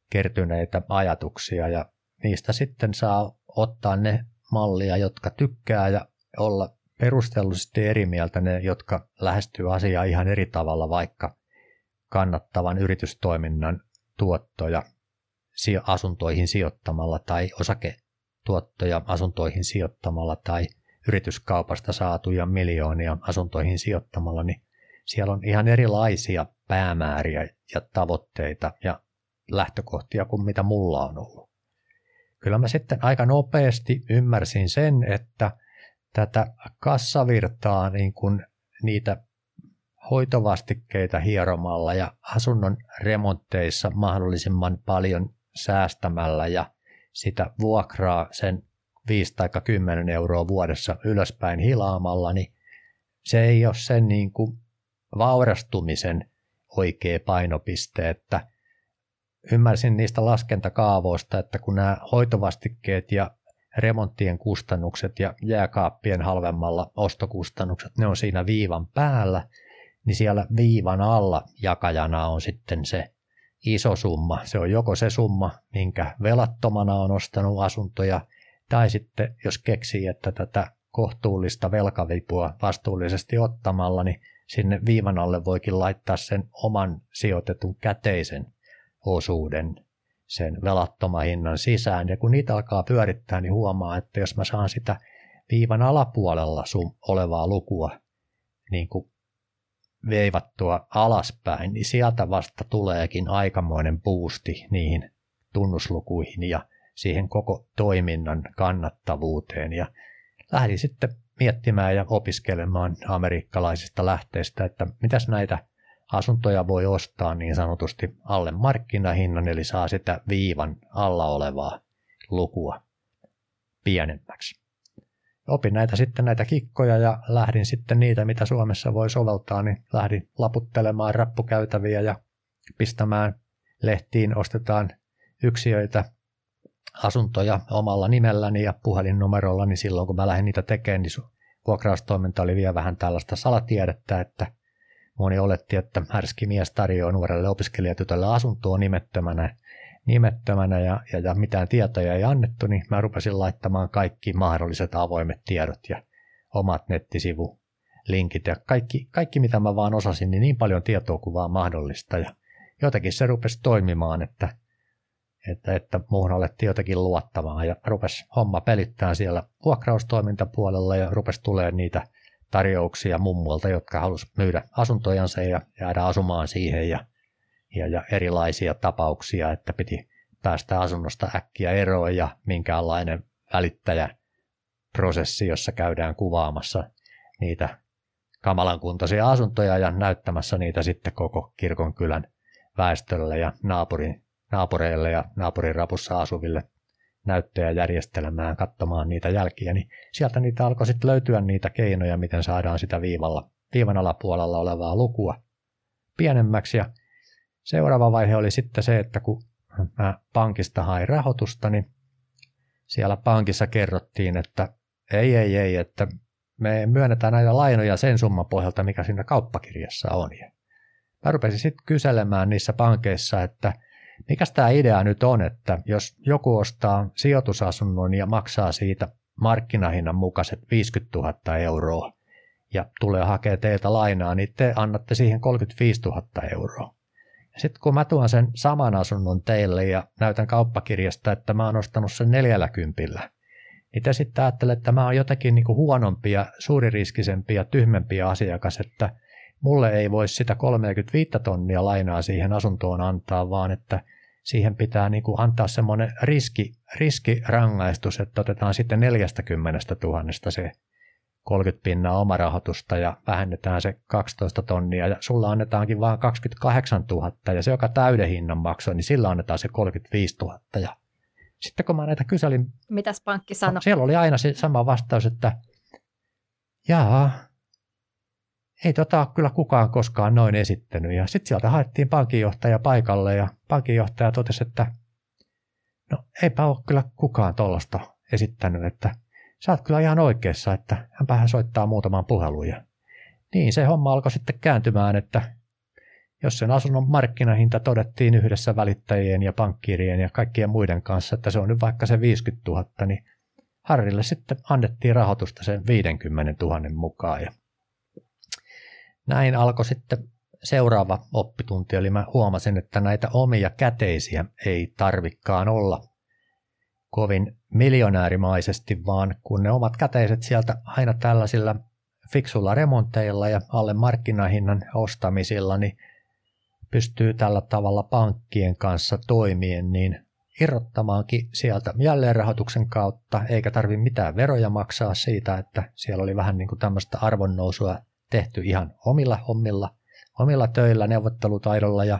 kertyneitä ajatuksia ja niistä sitten saa ottaa ne mallia, jotka tykkää ja olla perustellusti eri mieltä ne, jotka lähestyy asiaa ihan eri tavalla, vaikka kannattavan yritystoiminnan tuottoja asuntoihin sijoittamalla tai osaketuottoja asuntoihin sijoittamalla tai yrityskaupasta saatuja miljoonia asuntoihin sijoittamalla, niin siellä on ihan erilaisia päämääriä ja tavoitteita ja lähtökohtia kuin mitä mulla on ollut. Kyllä mä sitten aika nopeasti ymmärsin sen, että tätä kassavirtaa, niin kuin niitä hoitovastikkeita hieromalla ja asunnon remontteissa mahdollisimman paljon säästämällä ja sitä vuokraa sen 5 tai 10 euroa vuodessa ylöspäin hilaamalla, niin se ei ole sen niin kuin vaurastumisen oikea painopiste, että ymmärsin niistä laskentakaavoista, että kun nämä hoitovastikkeet ja remonttien kustannukset ja jääkaappien halvemmalla ostokustannukset, ne on siinä viivan päällä, niin siellä viivan alla jakajana on sitten se iso summa. Se on joko se summa, minkä velattomana on ostanut asuntoja, tai sitten jos keksii, että tätä kohtuullista velkavipua vastuullisesti ottamalla, niin sinne viivan alle voikin laittaa sen oman sijoitetun käteisen osuuden sen velattoman hinnan sisään. Ja kun niitä alkaa pyörittää, niin huomaa, että jos mä saan sitä viivan alapuolella olevaa lukua niin kuin veivattua alaspäin, niin sieltä vasta tuleekin aikamoinen boosti niihin tunnuslukuihin ja siihen koko toiminnan kannattavuuteen. Ja lähdin sitten miettimään ja opiskelemaan amerikkalaisista lähteistä, että mitäs näitä asuntoja voi ostaa niin sanotusti alle markkinahinnan, eli saa sitä viivan alla olevaa lukua pienemmäksi. Opin näitä sitten näitä kikkoja ja lähdin sitten niitä, mitä Suomessa voi soveltaa, niin lähdin laputtelemaan rappukäytäviä ja pistämään lehtiin, ostetaan yksiöitä, asuntoja omalla nimelläni ja puhelinnumerollani silloin, kun mä lähdin niitä tekemään, niin vuokraustoiminta oli vielä vähän tällaista salatiedettä, että moni oletti, että härski mies tarjoaa nuorelle opiskelijatytölle asuntoa nimettömänä ja mitään tietoja ei annettu, niin mä rupesin laittamaan kaikki mahdolliset avoimet tiedot ja omat nettisivulinkit ja kaikki mitä mä vaan osasin, niin paljon tietoa kuin vaan mahdollista. Ja jotenkin se rupesi toimimaan, että muuhun alettiin jotenkin luottamaan ja rupesi homma pelittämään siellä vuokraustoimintapuolella ja rupesi tulemaan niitä tarjouksia mummuilta, jotka halusivat myydä asuntojansa ja jäädä asumaan siihen ja erilaisia tapauksia, että piti päästä asunnosta äkkiä eroon ja minkäänlainen välittäjäprosessi, jossa käydään kuvaamassa niitä kamalankuntoisia asuntoja ja näyttämässä niitä sitten koko kirkonkylän väestölle ja naapureille ja naapurin rapussa asuville näyttöjä järjestelmään, katsomaan niitä jälkiä, niin sieltä niitä alkoi sitten löytyä niitä keinoja, miten saadaan sitä viivan alapuolella olevaa lukua pienemmäksi. Ja seuraava vaihe oli sitten se, että kun mä pankista hain rahoitusta, niin siellä pankissa kerrottiin, että ei, että me myönnetään näitä lainoja sen summan pohjalta, mikä siinä kauppakirjassa on. Ja mä rupesin sitten kyselemään niissä pankeissa, että mikäs tämä idea nyt on, että jos joku ostaa sijoitusasunnon ja maksaa siitä markkinahinnan mukaiset 50 000 euroa ja tulee hakea teiltä lainaa, niin te annatte siihen 35 000 euroa. Sitten kun mä tuon sen saman asunnon teille ja näytän kauppakirjasta, että mä oon ostanut sen 40, niin te sitten ajattelette, että mä oon jotenkin niin kuin huonompi ja suuririskisempi ja tyhmempi asiakas, että mulle ei voi sitä 35 tonnia lainaa siihen asuntoon antaa, vaan että siihen pitää niin kuin antaa semmoinen riskirangaistus, että otetaan sitten 40 000 se 30% omarahoitusta ja vähennetään se 12 tonnia ja sulla annetaankin vaan 28 000 ja se, joka täyden hinnan maksoi, niin sillä annetaan se 35 000 ja sitten kun mä näitä kyselin, mitäs pankki sanoi? No, siellä oli aina se sama vastaus, että jaa, ei kyllä kukaan koskaan noin esittänyt. Ja sitten sieltä haettiin pankinjohtaja paikalle ja pankinjohtaja totesi, että no eipä ole kyllä kukaan tollaista esittänyt, että sä oot kyllä ihan oikeassa, että hänpähän soittaa muutaman puhelun. Ja niin se homma alkoi sitten kääntymään, että jos sen asunnon markkinahinta todettiin yhdessä välittäjien ja pankkiirien ja kaikkien muiden kanssa, että se on nyt vaikka se 50 000, niin Harrille sitten annettiin rahoitusta sen 50 000 mukaan. Ja näin alkoi sitten seuraava oppitunti, eli mä huomasin, että näitä omia käteisiä ei tarvikaan olla kovin miljonäärimaisesti, vaan kun ne omat käteiset sieltä aina tällaisilla fiksulla remonteilla ja alle markkinahinnan ostamisilla, niin pystyy tällä tavalla pankkien kanssa toimien niin irrottamaankin sieltä jälleenrahoituksen kautta, eikä tarvitse mitään veroja maksaa siitä, että siellä oli vähän niin kuin tämmöistä arvonnousua tehty ihan omilla hommilla, omilla töillä, neuvottelutaidolla ja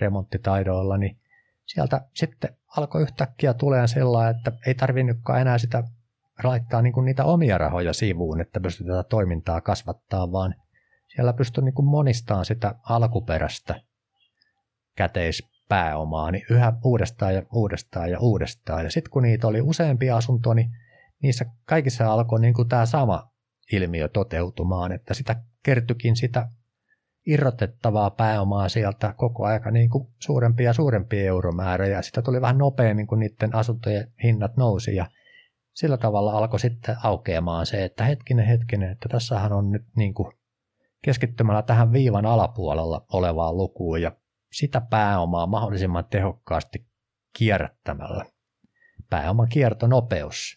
remonttitaidoilla, niin sieltä sitten alkoi yhtäkkiä tulemaan sellainen, että ei tarvinnutkaan enää sitä laittaa niin kuin niitä omia rahoja sivuun, että pystyy tätä toimintaa kasvattaa, vaan siellä pystyy niin kuin monistamaan sitä alkuperäistä käteispääomaa niin yhä uudestaan ja uudestaan ja uudestaan. Ja sitten kun niitä oli useampia asuntoja, niin niissä kaikissa alkoi niin kuin tämä sama ilmiö toteutumaan, että sitä kertyikin sitä irrotettavaa pääomaa sieltä koko aika niin kuin suurempia ja suurempia euromääriä, ja sitä tuli vähän nopeammin, kun niiden asuntojen hinnat nousi, ja sillä tavalla alkoi sitten aukeamaan se, että hetkinen, että tässähän on nyt niin kuin keskittymällä tähän viivan alapuolella olevaan lukuun, ja sitä pääomaa mahdollisimman tehokkaasti kierrättämällä. Pääoman kiertonopeus.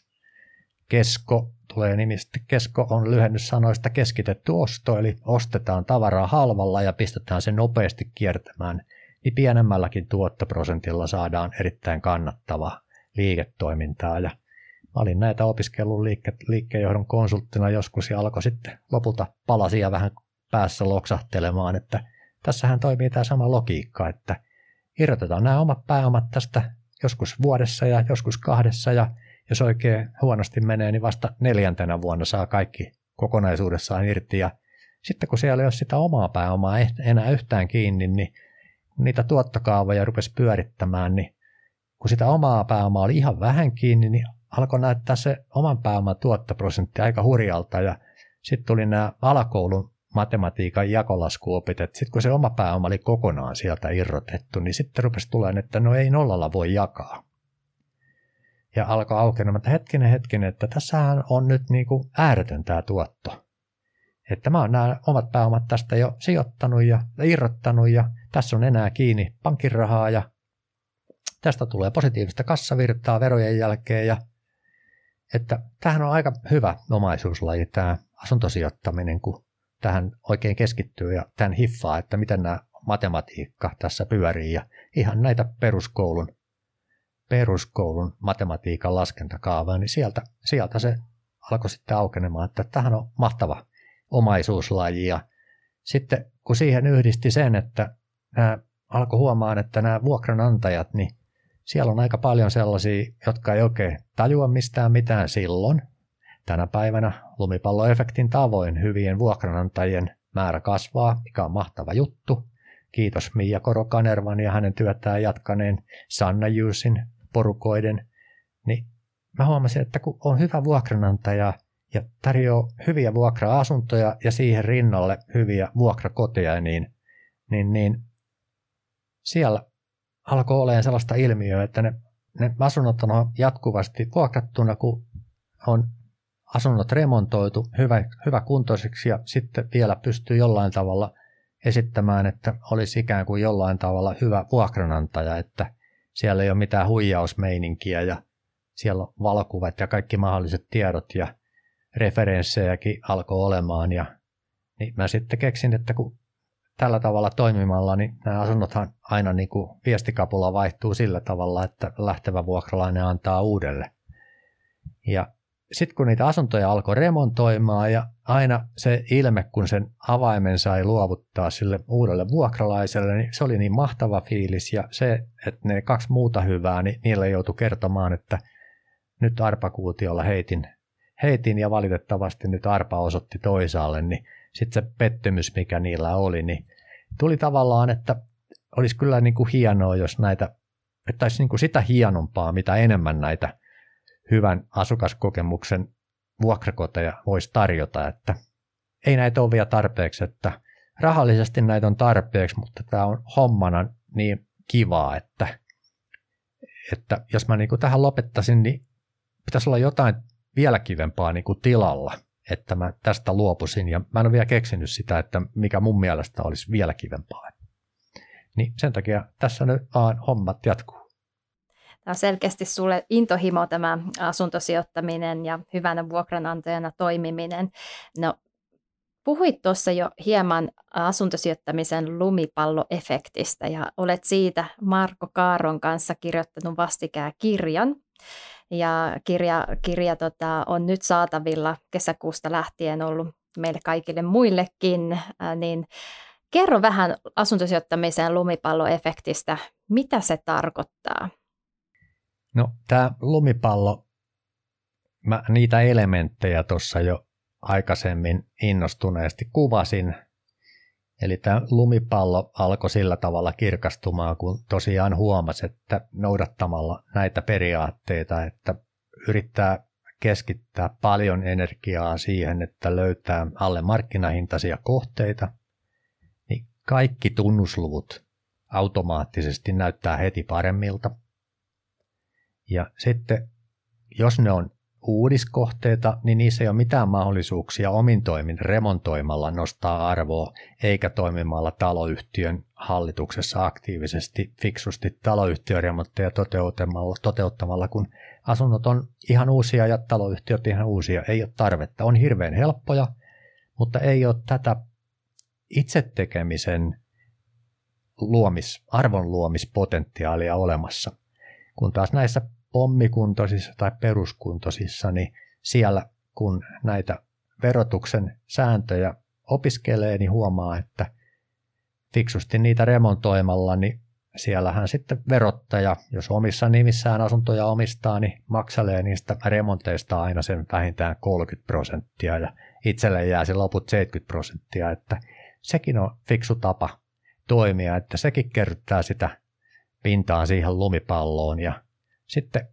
Kesko tulee nimistä. Kesko on lyhennys sanoista keskitetty osto, eli ostetaan tavaraa halvalla ja pistetään se nopeasti kiertämään, niin pienemmälläkin tuottoprosentilla saadaan erittäin kannattavaa liiketoimintaa. Ja mä olin näitä opiskellut liikkeenjohdon konsulttina joskus ja alkoi sitten lopulta palasia vähän päässä loksahtelemaan, että tässähän toimii tämä sama logiikka, että irrotetaan nämä omat pääomat tästä joskus vuodessa ja joskus kahdessa, ja jos oikein huonosti menee, niin vasta 4. vuonna saa kaikki kokonaisuudessaan irti, ja sitten kun siellä ei ole sitä omaa pääomaa enää yhtään kiinni, niin kun niitä tuottokaavoja rupesi pyörittämään, niin kun sitä omaa pääomaa oli ihan vähän kiinni, niin alkoi näyttää se oman pääoman tuottoprosentti aika hurjalta, ja sitten tuli nämä alakoulun matematiikan jakolaskuopit, että sitten kun se oma pääoma oli kokonaan sieltä irrotettu, niin sitten rupesi tulemaan, että no ei nollalla voi jakaa. Ja alkoi aukeamaan, että hetkinen, että tässähän on nyt niin kuin ääretön tämä tuotto. Että mä oon nämä omat pääomat tästä jo sijoittanut ja irrottanut, ja tässä on enää kiinni pankin rahaa, ja tästä tulee positiivista kassavirtaa verojen jälkeen, ja että tämähän on aika hyvä omaisuuslaji tämä asuntosijoittaminen, kun tähän oikein keskittyy ja tämän hiffaa, että miten nämä matematiikka tässä pyörii, ja ihan näitä peruskoulun matematiikan laskentakaavaa, niin sieltä se alkoi sitten aukenemaan, että tämähän on mahtava omaisuuslaji. Ja sitten kun siihen yhdisti sen, että nämä alkoi huomaan, että nämä vuokranantajat, niin siellä on aika paljon sellaisia, jotka ei oikein tajua mistään mitään silloin. Tänä päivänä lumipalloefektin tavoin hyvien vuokranantajien määrä kasvaa, mikä on mahtava juttu. Kiitos Mia Korokanervan ja hänen työtään jatkaneen Sanna Jyysin porukoiden. Niin mä huomasin, että kun on hyvä vuokranantaja ja tarjoaa hyviä vuokra-asuntoja ja siihen rinnalle hyviä vuokrakoteja, niin siellä alkoi olemaan sellaista ilmiöä, että ne asunnot on jatkuvasti vuokrattuna, kun on asunnot remontoitu hyväkuntoisiksi, ja sitten vielä pystyy jollain tavalla esittämään, että olisi ikään kuin jollain tavalla hyvä vuokranantaja, että siellä ei ole mitään huijausmeininkiä ja siellä on valokuvat ja kaikki mahdolliset tiedot ja referenssejäkin alkoi olemaan. Ja niin mä sitten keksin, että kun tällä tavalla toimimalla, niin nämä asunnothan aina niin kuin viestikapula vaihtuu sillä tavalla, että lähtevä vuokralainen antaa uudelle. Ja sitten kun niitä asuntoja alkoi remontoimaan ja aina se ilme, kun sen avaimen sai luovuttaa sille uudelle vuokralaiselle, niin se oli niin mahtava fiilis ja se, että ne kaksi muuta hyvää, niin niille joutui kertomaan, että nyt arpakuutiolla heitin ja valitettavasti nyt arpa osoitti toisaalle, niin sitten se pettymys, mikä niillä oli, niin tuli tavallaan, että olisi kyllä niin kuin hienoa, jos näitä, että olisi niin kuin sitä hienompaa, mitä enemmän näitä hyvän asukaskokemuksen vuokrakoteja voisi tarjota, että ei näitä ole vielä tarpeeksi, että rahallisesti näitä on tarpeeksi, mutta tämä on hommana niin kivaa, että jos mä niin kuin tähän lopettaisin, niin pitäisi olla jotain vielä kivempaa niin kuin tilalla, että mä tästä luopuisin ja mä en ole vielä keksinyt sitä, että mikä mun mielestä olisi vielä kivempaa. Niin sen takia tässä nyt vaan hommat jatkuu. Tämä on selkeästi sulle intohimo tämä asuntosijoittaminen ja hyvänä vuokranantajana toimiminen. No, puhuit tuossa jo hieman asuntosijoittamisen lumipalloefektistä ja olet siitä Marko Kaaron kanssa kirjoittanut vastikään kirjan. Ja kirja on nyt saatavilla kesäkuusta lähtien ollut meille kaikille muillekin, niin kerro vähän asuntosijoittamisen lumipalloefektistä, mitä se tarkoittaa? No tämä lumipallo, mä niitä elementtejä tuossa jo aikaisemmin innostuneesti kuvasin, eli tämä lumipallo alkoi sillä tavalla kirkastumaan, kun tosiaan huomasi, että noudattamalla näitä periaatteita, että yrittää keskittää paljon energiaa siihen, että löytää alle markkinahintaisia kohteita, niin kaikki tunnusluvut automaattisesti näyttää heti paremmilta. Ja sitten, jos ne on uudiskohteita, niin niissä ei ole mitään mahdollisuuksia omin toimin remontoimalla nostaa arvoa, eikä toimimalla taloyhtiön hallituksessa aktiivisesti, fiksusti taloyhtiöremontteja toteuttamalla, kun asunnot on ihan uusia ja taloyhtiöt ihan uusia, ei ole tarvetta. On hirveän helppoja, mutta ei ole tätä itsetekemisen arvon luomispotentiaalia olemassa, kun taas näissä pommikuntoisissa tai peruskuntoisissa, niin siellä kun näitä verotuksen sääntöjä opiskelee, niin huomaa, että fiksusti niitä remontoimalla, niin siellähän sitten verottaja, jos omissa nimissään asuntoja omistaa, niin makselee niistä remonteista aina sen vähintään 30% ja itselle jää se loput 70%, että sekin on fiksu tapa toimia, että sekin kerryttää sitä pintaan siihen lumipalloon ja sitten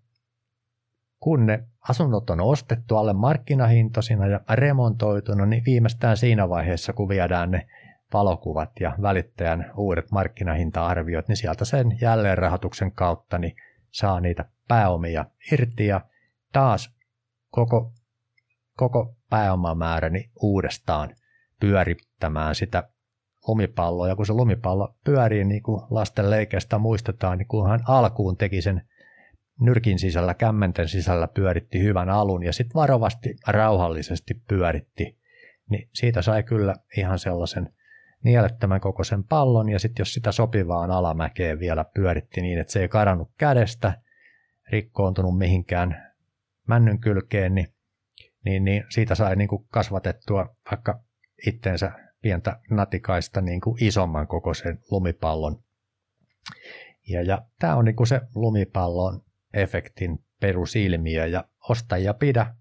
kun ne asunnot on ostettu alle markkinahintoisina ja remontoituna, niin viimeistään siinä vaiheessa, kun viedään ne valokuvat ja välittäjän uudet markkinahinta-arviot, niin sieltä sen jälleenrahoituksen kautta niin saa niitä pääomia irti ja taas koko pääomamääräni uudestaan pyörittämään sitä lumipalloa. Ja kun se lumipallo pyörii, niin kuin lasten leikeistä muistetaan, niin kunhan alkuun teki sen nyrkin sisällä, kämmenten sisällä pyöritti hyvän alun ja sitten varovasti, rauhallisesti pyöritti, niin siitä sai kyllä ihan sellaisen nielettömän kokoisen pallon ja sitten jos sitä sopivaan alamäkeen vielä pyöritti niin, että se ei karannut kädestä, rikkoontunut mihinkään männyn kylkeen, niin siitä sai niin kuin kasvatettua vaikka itsensä pientä natikaista niin kuin isomman kokoisen lumipallon. Ja tämä on niin kuin se lumipallon efektin perusilmiö ja osta ja pidä.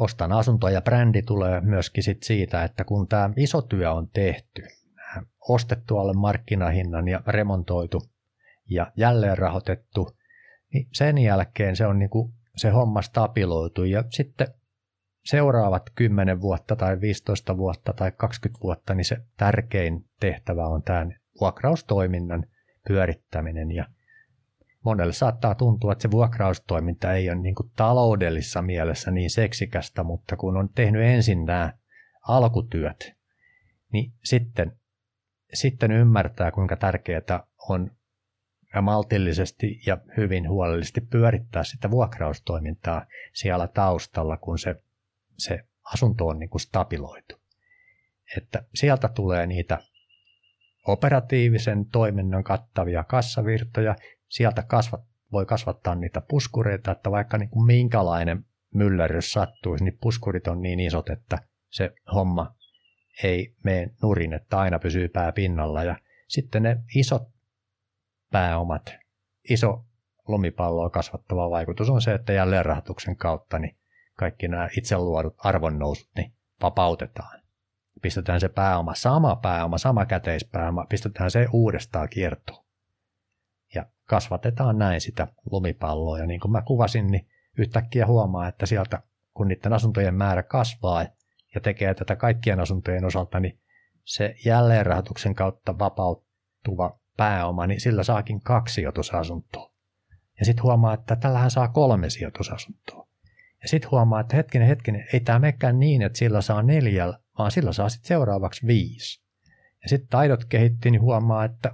Ostan asuntoja brändi tulee myöskin sit siitä, että kun tämä iso työ on tehty, ostettu alle markkinahinnan ja remontoitu ja jälleen rahoitettu, niin sen jälkeen se on niinku se homma stabiloitu ja sitten seuraavat 10 vuotta tai 15 vuotta tai 20 vuotta, niin se tärkein tehtävä on tämän vuokraustoiminnan pyörittäminen ja monelle saattaa tuntua, että se vuokraustoiminta ei ole niin kuin taloudellisessa mielessä niin seksikästä, mutta kun on tehnyt ensin nämä alkutyöt, niin sitten ymmärtää, kuinka tärkeää on maltillisesti ja hyvin huolellisesti pyörittää sitä vuokraustoimintaa siellä taustalla, kun se asunto on niin kuin stabiloitu. Että sieltä tulee niitä operatiivisen toiminnan kattavia kassavirtoja, sieltä voi kasvattaa niitä puskureita, että vaikka niin kuin minkälainen myllerrys sattuisi, niin puskurit on niin isot, että se homma ei mene nurin, että aina pysyy pää pinnalla. Ja sitten ne isot pääomat, iso lumipalloa kasvattava vaikutus on se, että jälleenrahoituksen kautta niin kaikki nämä itse luodut arvonnousut niin vapautetaan. Pistetään se pääoma, sama käteispääoma, pistetään se uudestaan kiertoon. Ja kasvatetaan näin sitä lumipalloa. Ja niin kuin mä kuvasin, niin yhtäkkiä huomaa, että sieltä kun niiden asuntojen määrä kasvaa ja tekee tätä kaikkien asuntojen osalta, niin se jälleenrahoituksen kautta vapautuva pääoma, niin sillä saakin 2 sijoitusasuntoa. Ja sitten huomaa, että tällähän saa 3 sijoitusasuntoa. Ja sitten huomaa, että hetkinen, ei tämä menekään niin, että sillä saa 4, vaan sillä saa sitten seuraavaksi 5. Ja sitten taidot kehittyy, niin huomaa, että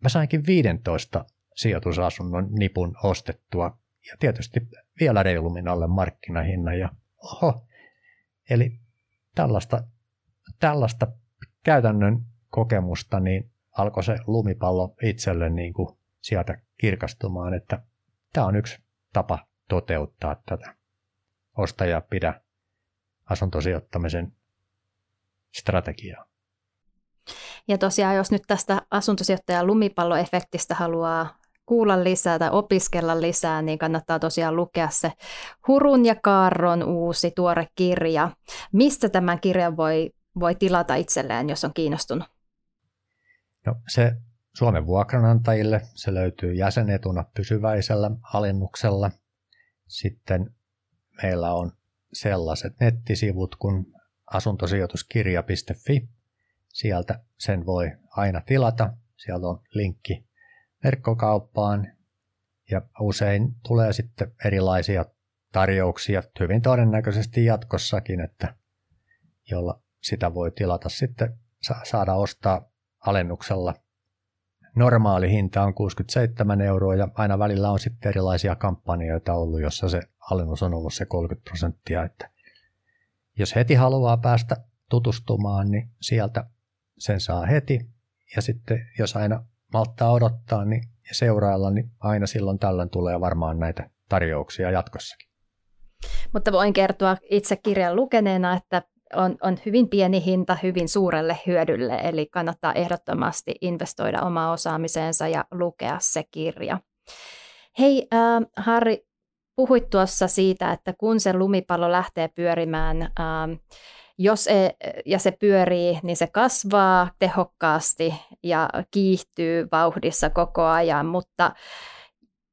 mä sainkin 15 sijoitusasunnon nipun ostettua. Ja tietysti vielä reilummin alle markkinahinnan. Ja eli tällaista käytännön kokemusta, niin alkoi se lumipallo itselle niin kuin sieltä kirkastumaan, että tämä on yksi tapa toteuttaa tätä osta ja pidä asuntosijoittamisen strategiaa. Ja tosiaan, jos nyt tästä asuntosijoittajan lumipalloefektistä haluaa kuulla lisää tai opiskella lisää, niin kannattaa tosiaan lukea se Hurun ja Kaarron uusi tuore kirja. Mistä tämän kirjan voi tilata itselleen, jos on kiinnostunut? No, se Suomen vuokranantajille, se löytyy jäsenetuna pysyväisellä alennuksella. Sitten meillä on sellaiset nettisivut kuin asuntosijoituskirja.fi. Sieltä sen voi aina tilata. Siellä on linkki verkkokauppaan ja usein tulee sitten erilaisia tarjouksia, hyvin todennäköisesti jatkossakin, että jolla sitä voi tilata sitten, saada ostaa alennuksella. Normaali hinta on 67 € ja aina välillä on sitten erilaisia kampanjoita ollut, jossa se alennus on ollut se 30%. Että jos heti haluaa päästä tutustumaan, niin sieltä sen saa heti ja sitten jos aina malttaa odottaa niin, ja seurailla, niin aina silloin tällöin tulee varmaan näitä tarjouksia jatkossakin. Mutta voin kertoa itse kirjan lukeneena, että on hyvin pieni hinta hyvin suurelle hyödylle, eli kannattaa ehdottomasti investoida omaan osaamiseensa ja lukea se kirja. Hei Harri, puhuit tuossa siitä, että kun se lumipallo lähtee pyörimään, ja se pyörii, niin se kasvaa tehokkaasti ja kiihtyy vauhdissa koko ajan, mutta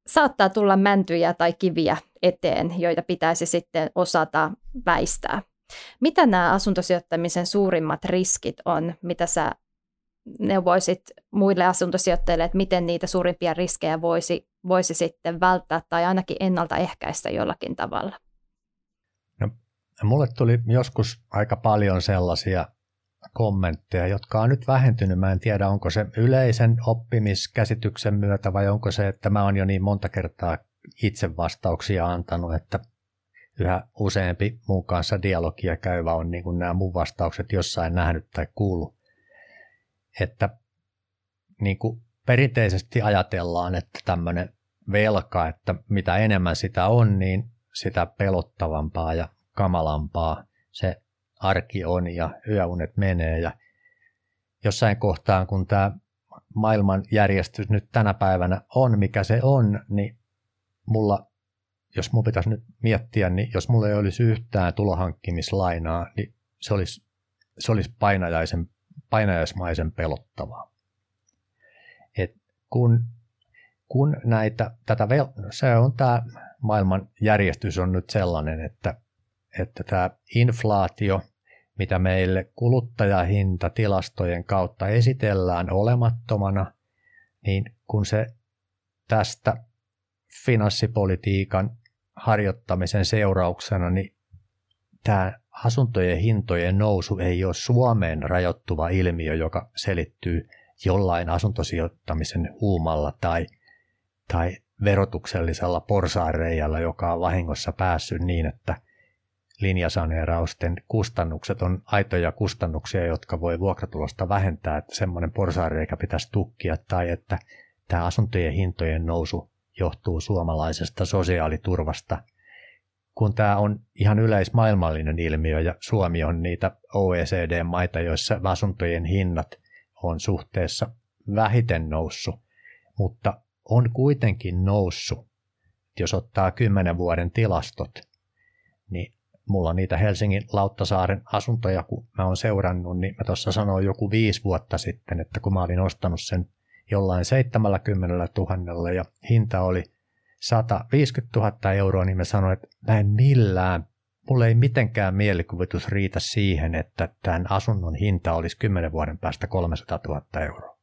saattaa tulla mäntyjä tai kiviä eteen, joita pitäisi sitten osata väistää. Mitä nämä asuntosijoittamisen suurimmat riskit on? Mitä sä neuvoisit muille asuntosijoittajille, että miten niitä suurimpia riskejä voisi sitten välttää tai ainakin ennaltaehkäistä jollakin tavalla? Mulle tuli joskus aika paljon sellaisia kommentteja, jotka on nyt vähentynyt. Mä en tiedä, onko se yleisen oppimiskäsityksen myötä vai onko se, että mä oon jo niin monta kertaa itse vastauksia antanut, että yhä useampi mun kanssa dialogia käyvä on niin kuin nämä mun vastaukset jossain nähnyt tai kuullut. Että niin kuin perinteisesti ajatellaan, että tämmöinen velka, että mitä enemmän sitä on, niin sitä pelottavampaa ja kamalampaa se arki on ja yöunet menee. Ja jossain kohtaan, kun tämä maailmanjärjestys nyt tänä päivänä on, mikä se on, niin mulla, jos mun pitäisi nyt miettiä, niin jos mulla ei olisi yhtään tulohankkimislainaa, niin se olisi painajaismaisen pelottavaa. Et kun se on tämä maailmanjärjestys on nyt sellainen, että tämä inflaatio, mitä meille kuluttajahintatilastojen kautta esitellään olemattomana, niin kun se tästä finanssipolitiikan harjoittamisen seurauksena, niin tämä asuntojen hintojen nousu ei ole Suomeen rajoittuva ilmiö, joka selittyy jollain asuntosijoittamisen huumalla tai verotuksellisella porsaanreiällä, joka on vahingossa päässyt niin, että linjasaneerausten kustannukset on aitoja kustannuksia, jotka voi vuokratulosta vähentää, että semmoinen porsaanreikä pitäisi tukkia, tai että tämä asuntojen hintojen nousu johtuu suomalaisesta sosiaaliturvasta, kun tämä on ihan yleismaailmallinen ilmiö ja Suomi on niitä OECD-maita, joissa asuntojen hinnat on suhteessa vähiten noussut, mutta on kuitenkin noussut. Jos ottaa 10 vuoden tilastot, niin mulla on niitä Helsingin Lauttasaaren asuntoja, kun mä oon seurannut, niin mä tuossa sanoin joku 5 vuotta sitten, että kun mä olin ostanut sen jollain 70 000 ja hinta oli 150 000 euroa, niin mä sanoin, että mä en millään, mulla ei mitenkään mielikuvitus riitä siihen, että tämän asunnon hinta olisi 10 vuoden päästä 300 000 euroa.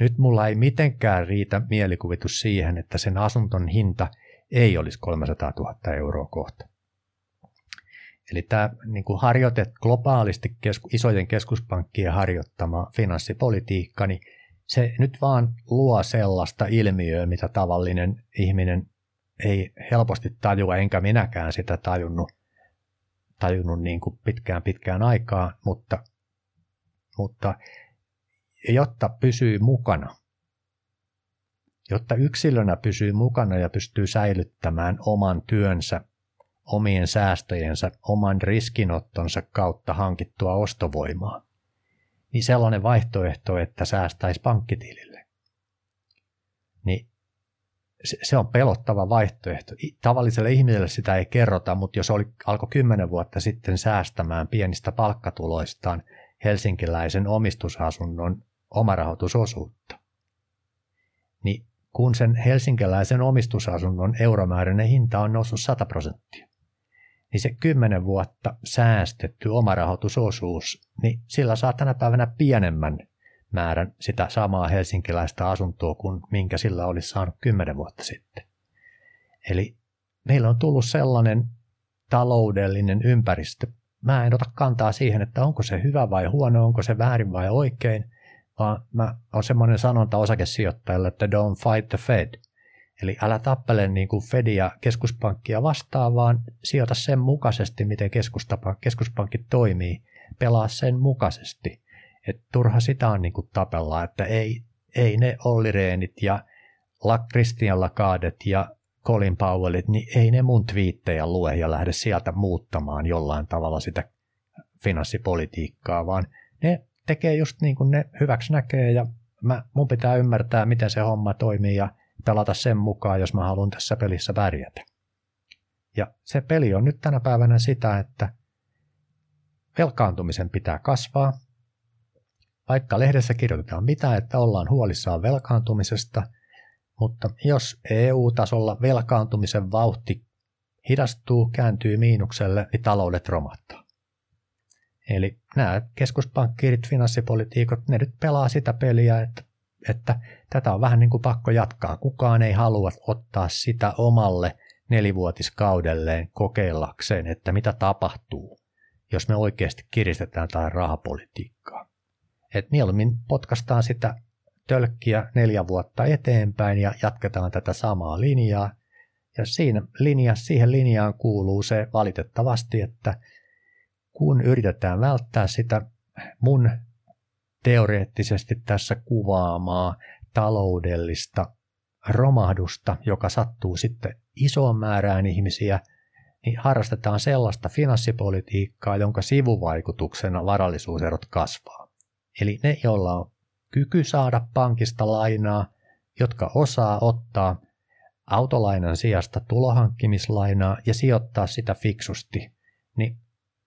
Nyt mulla ei mitenkään riitä mielikuvitus siihen, että sen asunton hinta ei olisi 300 000 euroa kohta. Eli tämä niin kuin globaalisti isojen keskuspankkien harjoittama finanssipolitiikka, niin se nyt vaan luo sellaista ilmiöä, mitä tavallinen ihminen ei helposti tajua, enkä minäkään sitä tajunnut niin kuin pitkään aikaa, mutta jotta pysyy mukana, jotta yksilönä pysyy mukana ja pystyy säilyttämään oman työnsä, omien säästöjensä, oman riskinottonsa kautta hankittua ostovoimaa, niin sellainen vaihtoehto, että säästäisi pankkitilille, niin se on pelottava vaihtoehto. Tavalliselle ihmiselle sitä ei kerrota, mutta jos alkoi 10 vuotta sitten säästämään pienistä palkkatuloistaan helsinkiläisen omistusasunnon omarahoitusosuutta, niin kun sen helsinkiläisen omistusasunnon euromääräinen hinta on noussut 100%, niin se 10 vuotta säästetty omarahoitusosuus, niin sillä saa tänä päivänä pienemmän määrän sitä samaa helsinkiläistä asuntoa kuin minkä sillä olisi saanut 10 vuotta sitten. Eli meillä on tullut sellainen taloudellinen ympäristö. Mä en ota kantaa siihen, että onko se hyvä vai huono, onko se väärin vai oikein, vaan mä oon semmoinen sanonta osakesijoittajalle, että don't fight the Fed. Eli älä tappele niin kuin Fedia keskuspankkia vastaan, vaan sijoita sen mukaisesti, miten keskuspankki toimii. Pelaa sen mukaisesti. Et turha sitä on niin kuin tapella, että ei ne Olli Rehnit ja Christian Lacadet ja Colin Powellit, niin ei ne mun twiittejä lue ja lähde sieltä muuttamaan jollain tavalla sitä finanssipolitiikkaa, vaan ne tekee just niin kuin ne hyväksi näkee ja mun pitää ymmärtää, miten se homma toimii ja pelata sen mukaan, jos mä haluan tässä pelissä pärjätä. Ja se peli on nyt tänä päivänä sitä, että velkaantumisen pitää kasvaa. Vaikka lehdessä kirjoitetaan mitään, että ollaan huolissaan velkaantumisesta, mutta jos EU-tasolla velkaantumisen vauhti hidastuu, kääntyy miinukselle, niin taloudet romahtaa. Eli nämä keskuspankkiirit, finanssipolitiikot, ne nyt pelaa sitä peliä, että tätä on vähän niin kuin pakko jatkaa. Kukaan ei halua ottaa sitä omalle 4-vuotiskaudelleen kokeillakseen, että mitä tapahtuu, jos me oikeasti kiristetään tai rahapolitiikkaa. Et mieluummin potkaistaan sitä tölkkiä 4 vuotta eteenpäin ja jatketaan tätä samaa linjaa. Ja siihen linjaan kuuluu se valitettavasti, että kun yritetään välttää sitä mun teoreettisesti tässä kuvaamaa taloudellista romahdusta, joka sattuu sitten isoon määrään ihmisiä, niin harrastetaan sellaista finanssipolitiikkaa, jonka sivuvaikutuksena varallisuuserot kasvaa. Eli ne, joilla on kyky saada pankista lainaa, jotka osaa ottaa autolainan sijasta tulohankkimislainaa ja sijoittaa sitä fiksusti, niin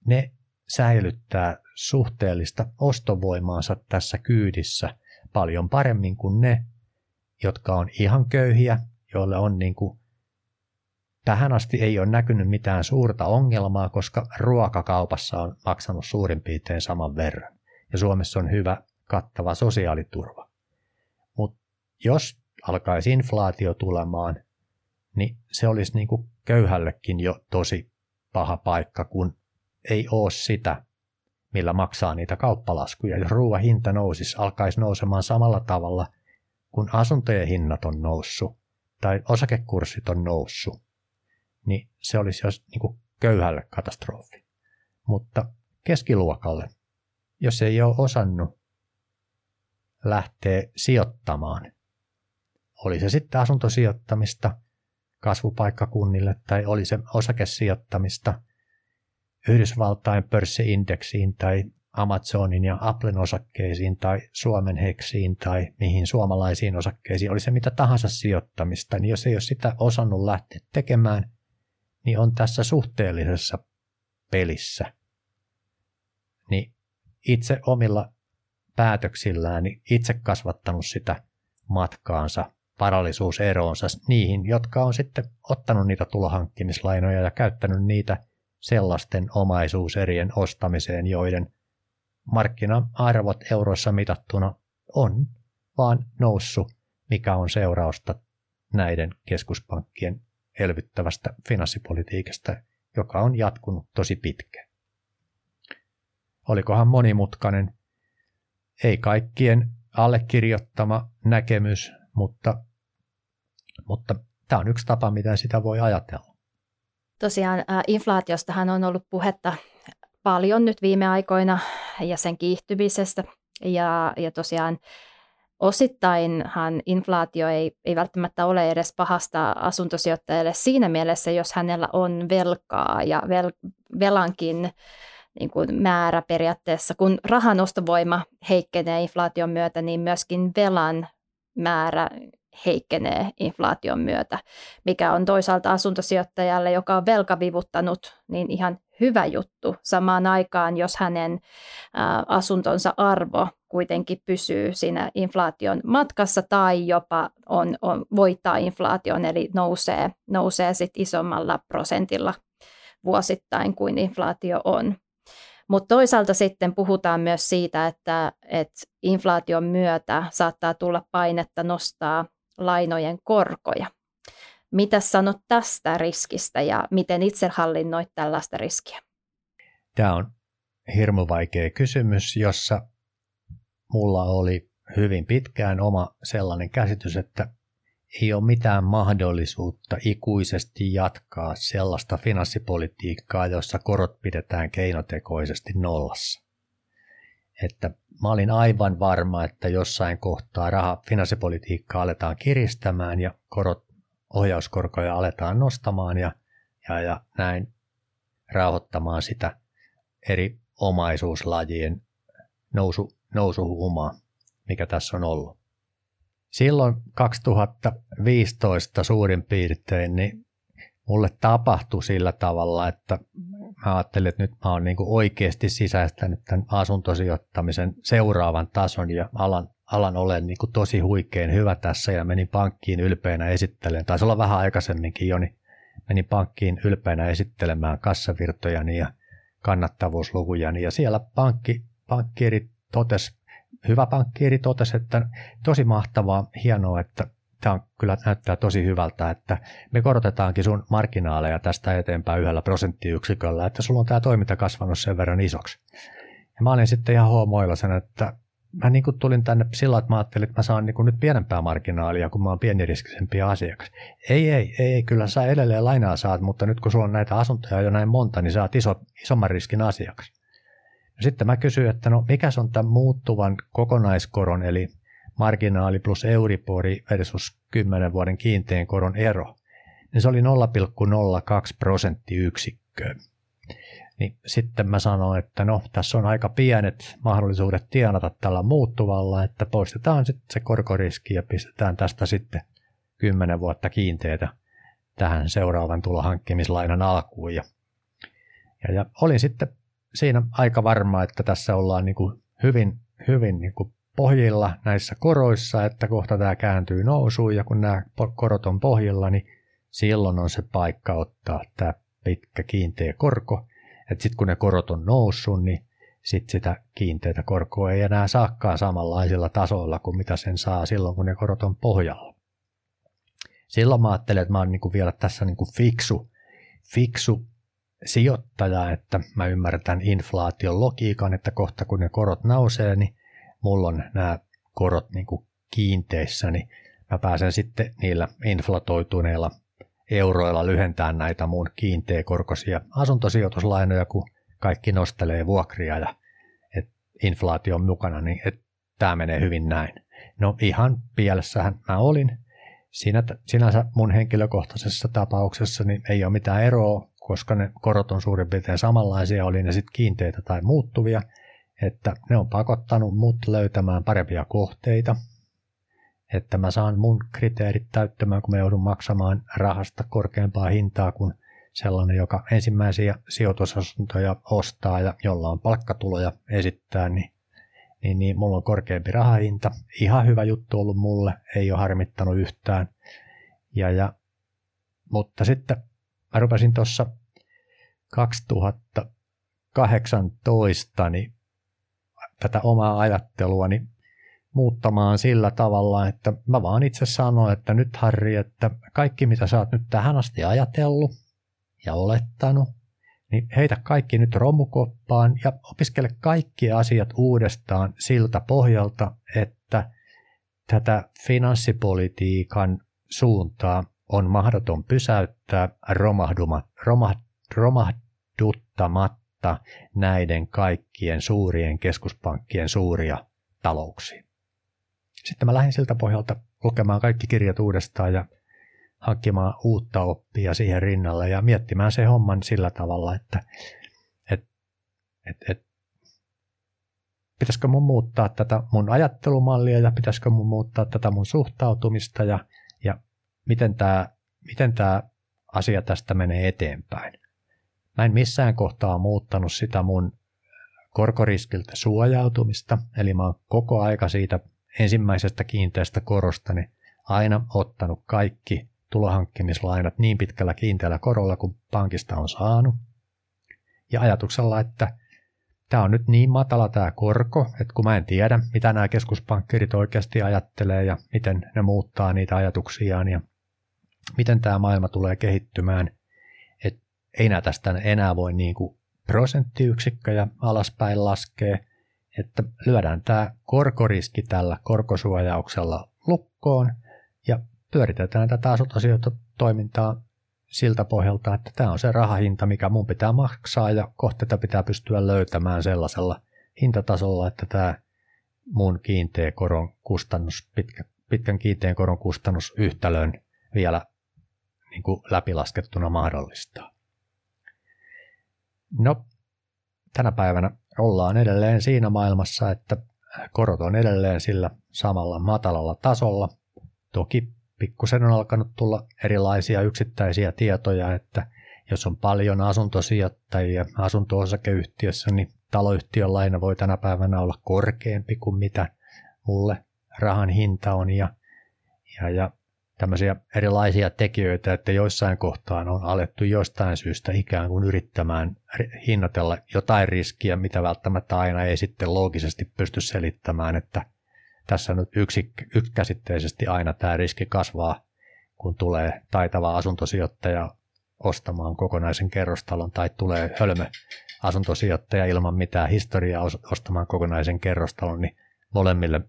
ne säilyttää suhteellista ostovoimaansa tässä kyydissä paljon paremmin kuin ne, jotka on ihan köyhiä, joille on niin kuin tähän asti ei ole näkynyt mitään suurta ongelmaa, koska ruokakaupassa on maksanut suurin piirtein saman verran. Ja Suomessa on hyvä kattava sosiaaliturva. Mutta jos alkaisi inflaatio tulemaan, niin se olisi niin kuin köyhällekin jo tosi paha paikka, kun ei ole sitä, millä maksaa niitä kauppalaskuja. Jos ruoan hinta alkaisi nousemaan samalla tavalla, kun asuntojen hinnat on noussut tai osakekurssit on noussut, niin se olisi jo niin kuin köyhälle katastrofi. Mutta keskiluokalle, jos ei ole osannut lähteä sijoittamaan, oli se sitten asuntosijoittamista kasvupaikkakunnille tai oli se osakesijoittamista Yhdysvaltain pörssiindeksiin tai Amazonin ja Applen osakkeisiin tai Suomen heksiin tai mihin suomalaisiin osakkeisiin, oli se mitä tahansa sijoittamista, niin jos ei ole sitä osannut lähteä tekemään, niin on tässä suhteellisessa pelissä. Niin itse omilla päätöksillään niin itse kasvattanut sitä matkaansa, varallisuuseroonsa niihin, jotka on sitten ottanut niitä tulohankkimislainoja ja käyttänyt niitä sellaisten omaisuuserien ostamiseen, joiden markkina-arvot euroissa mitattuna on vaan noussut, mikä on seurausta näiden keskuspankkien elvyttävästä finanssipolitiikasta, joka on jatkunut tosi pitkään. Olikohan monimutkainen, ei kaikkien allekirjoittama näkemys, mutta tämä on yksi tapa, mitä sitä voi ajatella. Tosiaan inflaatiostahan on ollut puhetta paljon nyt viime aikoina ja sen kiihtymisestä. Ja tosiaan osittainhan inflaatio ei välttämättä ole edes pahasta asuntosijoittajalle siinä mielessä, jos hänellä on velkaa ja velankin niin kuin määrä periaatteessa. Kun rahan ostovoima heikkenee inflaation myötä, niin myöskin velan määrä heikkenee inflaation myötä, mikä on toisaalta asuntosijoittajalle, joka on velkavivuttanut, niin ihan hyvä juttu samaan aikaan, jos hänen asuntonsa arvo kuitenkin pysyy siinä inflaation matkassa tai jopa on voittaa inflaation, eli nousee sit isommalla prosentilla vuosittain kuin inflaatio on. Mutta toisaalta sitten puhutaan myös siitä, että inflaation myötä saattaa tulla painetta nostaa lainojen korkoja. Mitä sanot tästä riskistä ja miten itse hallinnoit tällaista riskiä? Tämä on hirmu vaikea kysymys, jossa mulla oli hyvin pitkään oma sellainen käsitys, että ei ole mitään mahdollisuutta ikuisesti jatkaa sellaista finanssipolitiikkaa, jossa korot pidetään keinotekoisesti nollassa. Että mä olin aivan varma, että jossain kohtaa finanssipolitiikkaa aletaan kiristämään ja ohjauskorkoja aletaan nostamaan ja näin rauhoittamaan sitä eri omaisuuslajien nousuhumaa, mikä tässä on ollut. Silloin 2015 suurin piirtein niin mulle tapahtui sillä tavalla, että mä ajattelin, että nyt mä oon niin kuin oikeasti sisäistänyt tämän asuntosijoittamisen seuraavan tason ja alan olen niin kuin tosi huikein hyvä tässä ja menin pankkiin ylpeänä esittelemään. Taisi olla vähän aikaisemminkin jo, niin menin pankkiin ylpeänä esittelemään kassavirtojani ja kannattavuuslukujani ja siellä hyvä pankkiiri totesi, että tosi mahtavaa, hienoa, että tämä kyllä näyttää tosi hyvältä, että me korotetaankin sun marginaaleja tästä eteenpäin 1 prosenttiyksiköllä, että sulla on tämä toiminta kasvanut sen verran isoksi. Ja mä olin sitten ihan hoomoilla sen, että mä niin kuin tulin tänne sillä, että mä ajattelin, että mä saan niin kuin nyt pienempää marginaalia, kun mä oon pieniriskisempi asiakas. Ei, kyllä sä edelleen lainaa saat, mutta nyt kun sulla on näitä asuntoja jo näin monta, niin sä oot isomman riskin asiakas. Sitten mä kysyin, että no mikä on tämän muuttuvan kokonaiskoron, eli marginaali plus euribori versus 10 vuoden kiinteän koron ero, niin se oli 0,02 prosenttiyksikköä. Niin sitten mä sanoin, että no tässä on aika pienet mahdollisuudet tienata tällä muuttuvalla, että poistetaan sitten se korkoriski ja pistetään tästä sitten 10 vuotta kiinteätä tähän seuraavan tulohankkimislainan alkuun. Ja olin sitten siinä aika varmaa, että tässä ollaan niin kuin hyvin niin kuin pohjilla näissä koroissa, että kohta tämä kääntyy nousuun ja kun nämä korot on pohjilla, niin silloin on se paikka ottaa tämä pitkä kiinteä korko. Sitten kun ne korot on noussut, niin sitten sitä kiinteätä korkoa ei enää saakaan samanlaisilla tasoilla kuin mitä sen saa silloin, kun ne korot on pohjalla. Silloin mä ajattelin, että mä oon niin kuin vielä tässä niin kuin fiksu sijoittaja, että mä ymmärrän inflaation logiikan, että kohta kun ne korot nousee, niin mulla on nämä korot niin kuin kiinteissä, niin mä pääsen sitten niillä inflatoituneilla euroilla lyhentää näitä mun kiinteäkorkoisia asuntosijoituslainoja, kun kaikki nostelee vuokria ja inflaatio on mukana, niin tämä menee hyvin näin. No ihan pielessähän mä olin. Sinänsä mun henkilökohtaisessa tapauksessa niin ei ole mitään eroa, koska ne korot on suurin piirtein samanlaisia, oli ne sitten kiinteitä tai muuttuvia, että ne on pakottanut mut löytämään parempia kohteita, että mä saan mun kriteerit täyttämään, kun mä joudun maksamaan rahasta korkeampaa hintaa kuin sellainen, joka ensimmäisiä sijoitusasuntoja ostaa ja jolla on palkkatuloja esittää, niin mulla on korkeampi rahahinta. Ihan hyvä juttu ollut mulle, ei ole harmittanut yhtään. Mutta sitten mä rupesin tuossa 2018 niin tätä omaa ajatteluani muuttamaan sillä tavalla, että mä vaan itse sanoin, että nyt Harri, että kaikki mitä sä oot nyt tähän asti ajatellut ja olettanut, niin heitä kaikki nyt romukoppaan ja opiskele kaikki asiat uudestaan siltä pohjalta, että tätä finanssipolitiikan suuntaa on mahdoton pysäyttää romahduttamatta näiden kaikkien suurien keskuspankkien suuria talouksia. Sitten mä lähdin siltä pohjalta lukemaan kaikki kirjat uudestaan ja hankkimaan uutta oppia siihen rinnalle ja miettimään se homman sillä tavalla, että pitäisikö mun muuttaa tätä mun ajattelumallia ja pitäisikö mun muuttaa tätä mun suhtautumista ja miten tämä asia tästä menee eteenpäin. Mä en missään kohtaa muuttanut sitä mun korkoriskiltä suojautumista, eli mä oon koko aika siitä ensimmäisestä kiinteästä korostani aina ottanut kaikki tulohankkimislainat niin pitkällä kiinteällä korolla, kun pankista on saanut. Ja ajatuksella, että tämä on nyt niin matala tämä korko, että kun mä en tiedä, mitä nämä keskuspankkirit oikeasti ajattelee ja miten ne muuttaa niitä ajatuksiaan ja miten tämä maailma tulee kehittymään, että ei nää tästä enää voi niin kuin prosenttiyksikköjä alaspäin laskea, että lyödään tämä korkoriski tällä korkosuojauksella lukkoon ja pyöritetään tätä asuntosijoitustoimintaa siltä pohjalta, että tämä on se rahahinta, mikä mun pitää maksaa ja kohteita pitää pystyä löytämään sellaisella hintatasolla, että tämä mun pitkän kiinteän koron kustannus yhtälön vielä niin kuin läpilaskettuna mahdollistaa. No, tänä päivänä ollaan edelleen siinä maailmassa, että korot on edelleen sillä samalla matalalla tasolla. Toki pikkusen on alkanut tulla erilaisia yksittäisiä tietoja, että jos on paljon asuntosijoittajia asunto-osakeyhtiössä, niin taloyhtiön laina voi tänä päivänä olla korkeampi kuin mitä mulle rahan hinta on ja tämmöisiä erilaisia tekijöitä, että joissain kohtaan on alettu jostain syystä ikään kuin yrittämään hinnoitella jotain riskiä, mitä välttämättä aina ei sitten loogisesti pysty selittämään, että tässä nyt yksikäsitteisesti aina tämä riski kasvaa, kun tulee taitava asuntosijoittaja ostamaan kokonaisen kerrostalon tai tulee hölmö asuntosijoittaja ilman mitään historiaa ostamaan kokonaisen kerrostalon, niin molemmille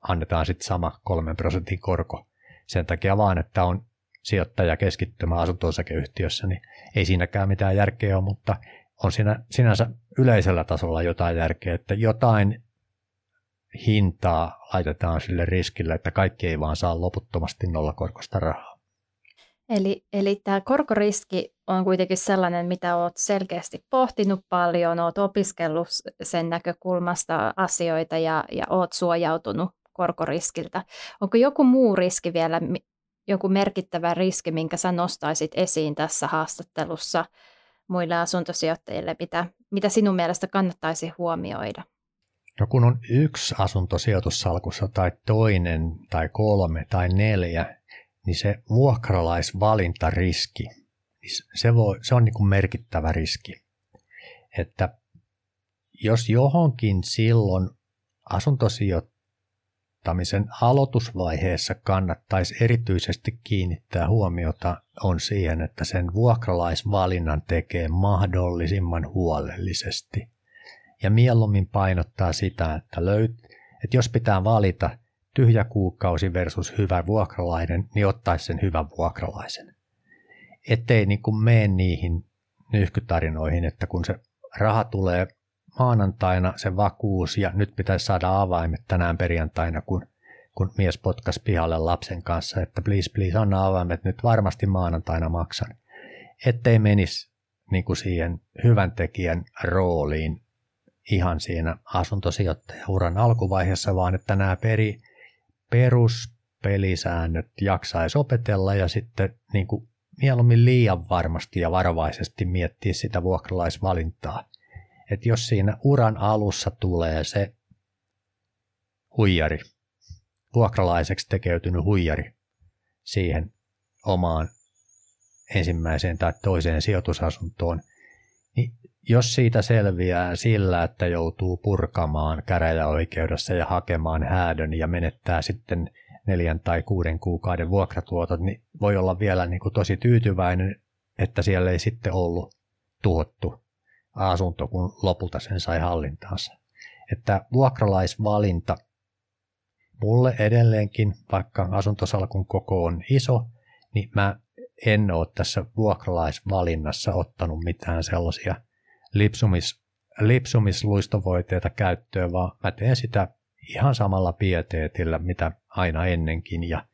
annetaan sitten sama 3% korko. Sen takia vaan, että on sijoittaja keskittymä asunto-osakeyhtiössä, niin ei siinäkään mitään järkeä ole, mutta on siinä sinänsä yleisellä tasolla jotain järkeä, että jotain hintaa laitetaan sille riskille, että kaikki ei vaan saa loputtomasti nollakorkoista rahaa. Eli tämä korkoriski on kuitenkin sellainen, mitä olet selkeästi pohtinut paljon, olet opiskellut sen näkökulmasta asioita ja olet suojautunut korkoriskiltä. Onko joku muu riski vielä, joku merkittävä riski, minkä sä nostaisit esiin tässä haastattelussa muille asuntosijoittajille, mitä sinun mielestä kannattaisi huomioida? No kun on yksi asunto sijoitussalkussa tai toinen tai kolme tai neljä, niin se vuokralaisvalintariski, se on niin kuin merkittävä riski. Että jos johonkin silloin asuntosijoittamisen aloitusvaiheessa kannattaisi erityisesti kiinnittää huomiota, on siihen, että sen vuokralaisvalinnan tekee mahdollisimman huolellisesti. Ja mieluummin painottaa sitä, että jos pitää valita tyhjä kuukausi versus hyvä vuokralainen, niin ottaisi sen hyvän vuokralaisen. ettei niin kuin mene niihin nyyhkytarinoihin, että kun se raha tulee maanantaina, se vakuus, ja nyt pitäisi saada avaimet tänään perjantaina, kun mies potkasi pihalle lapsen kanssa, että please, please, anna avaimet, nyt varmasti maanantaina maksan. Ettei menisi niin kuin siihen hyvän tekijän rooliin ihan siinä asuntosijoittajauran alkuvaiheessa, vaan että nämä peruspelisäännöt jaksaisi opetella ja sitten niin kuin mieluummin liian varmasti ja varovaisesti miettiä sitä vuokralaisvalintaa. Että jos siinä uran alussa tulee se huijari, vuokralaiseksi tekeytynyt huijari siihen omaan ensimmäiseen tai toiseen sijoitusasuntoon, niin jos siitä selviää sillä, että joutuu purkamaan käräjäoikeudessa ja hakemaan häädön ja menettää sitten 4 tai 6 kuukauden vuokratuotot, niin voi olla vielä niin kuin tosi tyytyväinen, että siellä ei sitten ollut tuhottu asunto, kun lopulta sen sai hallintaansa. Että vuokralaisvalinta mulle edelleenkin, vaikka asuntosalkun koko on iso, niin mä en ole tässä vuokralaisvalinnassa ottanut mitään sellaisia lipsumisluistovoiteita käyttöön, vaan mä teen sitä ihan samalla pieteetillä, mitä aina ennenkin. Ja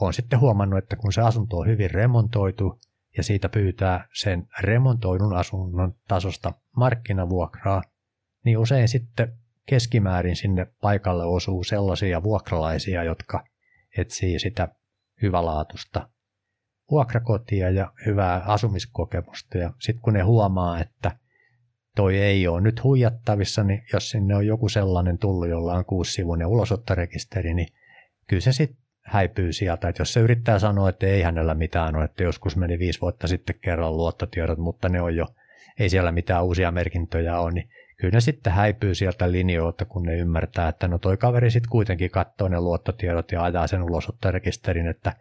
olen sitten huomannut, että kun se asunto on hyvin remontoitu ja siitä pyytää sen remontoidun asunnon tasosta markkinavuokraa, niin usein sitten keskimäärin sinne paikalle osuu sellaisia vuokralaisia, jotka etsii sitä hyvälaatusta vuokrakotia ja hyvää asumiskokemusta. Ja sitten kun ne huomaa, että toi ei ole nyt huijattavissa, niin jos sinne on joku sellainen tullut, jolla on 6-sivuinen ulosottorekisteri, niin kyllä se sitten häipyy sieltä. Että jos se yrittää sanoa, että ei hänellä mitään ole, että joskus meni 5 vuotta sitten kerran luottotiedot, mutta ne on jo, ei siellä mitään uusia merkintöjä ole, niin kyllä ne sitten häipyy sieltä linjoilta, kun ne ymmärtää, että no toi kaveri sitten kuitenkin katsoo ne luottotiedot ja ajaa sen ulosottorekisterin, että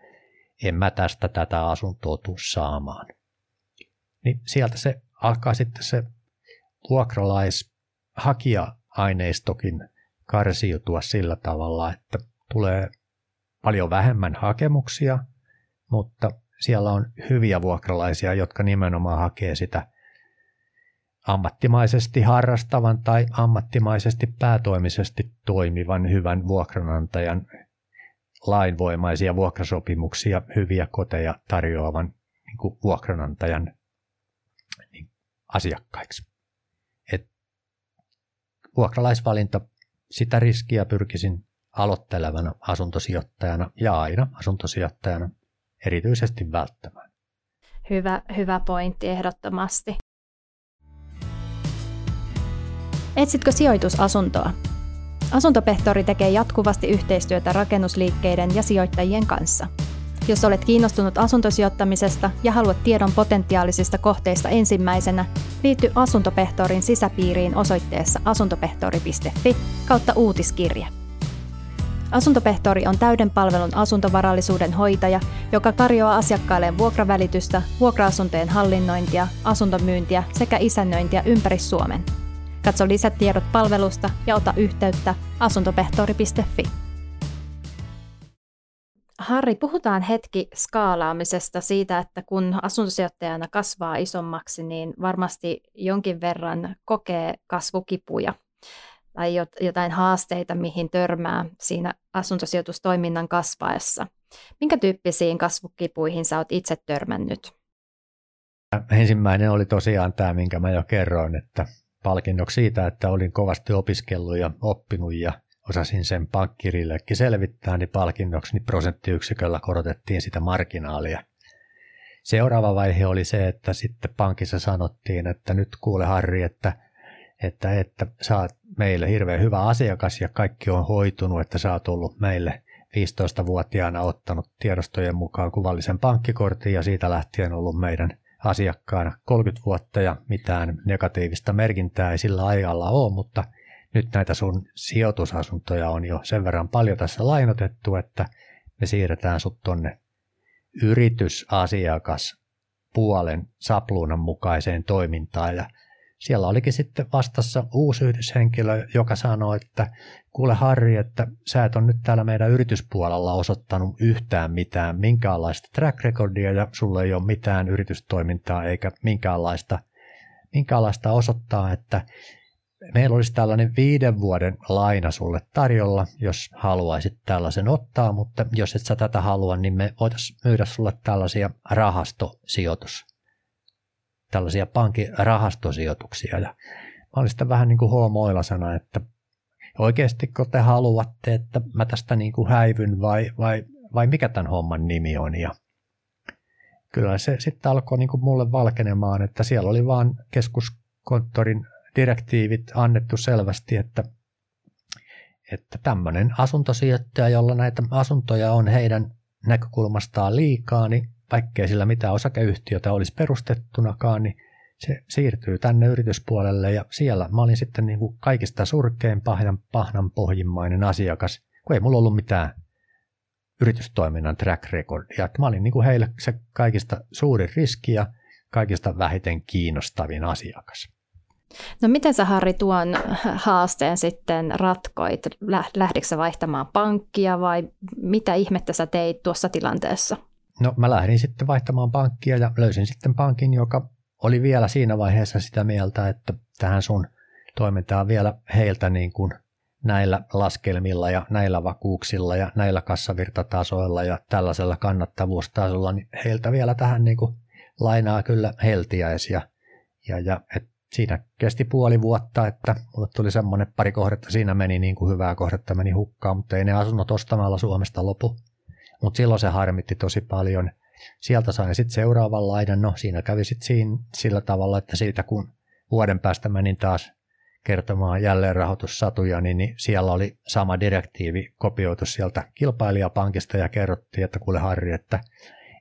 en mä tästä tätä asuntoa tuu saamaan. Niin sieltä se alkaa sitten se vuokralaishakija-aineistokin karsiutua sillä tavalla, että tulee paljon vähemmän hakemuksia, mutta siellä on hyviä vuokralaisia, jotka nimenomaan hakee sitä ammattimaisesti harrastavan tai ammattimaisesti päätoimisesti toimivan hyvän vuokranantajan lainvoimaisia vuokrasopimuksia, hyviä koteja tarjoavan niin kuin vuokranantajan niin, asiakkaiksi. Vuokralaisvalinta, sitä riskiä pyrkisin aloittelevana asuntosijoittajana ja aina asuntosijoittajana erityisesti välttämään. Hyvä pointti ehdottomasti. Etsitkö sijoitusasuntoa? Asuntopehtoori tekee jatkuvasti yhteistyötä rakennusliikkeiden ja sijoittajien kanssa. Jos olet kiinnostunut asuntosijoittamisesta ja haluat tiedon potentiaalisista kohteista ensimmäisenä, liity Asuntopehtorin sisäpiiriin osoitteessa asuntopehtori.fi/uutiskirje. Asuntopehtori on täyden palvelun asuntovarallisuuden hoitaja, joka tarjoaa asiakkailleen vuokravälitystä, vuokra-asuntojen hallinnointia, asuntomyyntiä sekä isännöintiä ympäri Suomen. Katso lisätiedot palvelusta ja ota yhteyttä asuntopehtori.fi. Harri, puhutaan hetki skaalaamisesta siitä, että kun asuntosijoittajana kasvaa isommaksi, niin varmasti jonkin verran kokee kasvukipuja tai jotain haasteita, mihin törmää siinä asuntosijoitustoiminnan kasvaessa. Minkä tyyppisiin kasvukipuihin sä oot itse törmännyt? Ensimmäinen oli tosiaan tämä, minkä mä jo kerroin, että palkinnoksi siitä, että olin kovasti opiskellut ja oppinut ja osasin sen pankkirillekin selvittää, niin palkinnoksi niin prosenttiyksiköllä korotettiin sitä marginaalia. Seuraava vaihe oli se, että sitten pankissa sanottiin, että nyt kuule Harri, että sä oot meille hirveän hyvä asiakas ja kaikki on hoitunut, että sä oot ollut meille 15-vuotiaana ottanut tiedostojen mukaan kuvallisen pankkikortin ja siitä lähtien ollut meidän asiakkaana 30 vuotta ja mitään negatiivista merkintää ei sillä ajalla ole, mutta nyt näitä sun sijoitusasuntoja on jo sen verran paljon tässä lainotettu, että me siirretään sut tonne yritysasiakaspuolen sapluunan mukaiseen toimintaan ja siellä olikin sitten vastassa uusi yhdyshenkilö, joka sanoi, että kuule Harri, että sä et ole nyt täällä meidän yrityspuolella osoittanut yhtään mitään, minkäänlaista track recordia ja sulla ei ole mitään yritystoimintaa eikä minkäänlaista osoittaa, että meillä olisi tällainen 5 vuoden laina sulle tarjolla, jos haluaisit tällaisen ottaa, mutta jos et sä tätä halua, niin me voitaisiin myydä sulle tällaisia tällaisia pankin rahastosijoituksia. Ja mä olin sitä vähän niin kuin hoomoilasena, että oikeastiko te haluatte, että mä tästä niin kuin häivyn vai mikä tämän homman nimi on. Ja kyllä se sitten alkoi niin kuin mulle valkenemaan, että siellä oli vaan keskuskonttorin direktiivit annettu selvästi, että tämmöinen asuntosijoittaja, jolla näitä asuntoja on heidän näkökulmastaan liikaa, niin vaikkei sillä mitään osakeyhtiötä olisi perustettunakaan, niin se siirtyy tänne yrityspuolelle ja siellä mä olin sitten niin kuin kaikista surkein pahnanpohjimmainen asiakas, kun ei mulla ollut mitään yritystoiminnan track recordia. Mä olin niin kuin heille se kaikista suurin riski ja kaikista vähiten kiinnostavin asiakas. No miten sä Harri tuon haasteen sitten ratkoit? Lähditkö sä vaihtamaan pankkia vai mitä ihmettä sä teit tuossa tilanteessa? No mä lähdin sitten vaihtamaan pankkia ja löysin sitten pankin, joka oli vielä siinä vaiheessa sitä mieltä, että tähän sun toimintaan vielä heiltä niin kuin näillä laskelmilla ja näillä vakuuksilla ja näillä kassavirtatasoilla ja tällaisella kannattavuustasolla, niin heiltä vielä tähän niin kuin lainaa kyllä heltiäis ja siinä kesti 0.5 vuotta, että mulle tuli semmoinen 2 kohdetta, siinä meni niin kuin hyvää kohdetta, meni hukkaan, mutta ei ne asunnot ostamalla Suomesta lopu. Mutta silloin se harmitti tosi paljon. Sieltä sain sitten seuraavan lainan, no siinä kävi sitten sillä tavalla, että siitä kun vuoden päästä menin taas kertomaan jälleenrahoitussatuja, niin siellä oli sama direktiivi kopioitu sieltä kilpailijapankista ja kerrottiin, että kuule Harri, että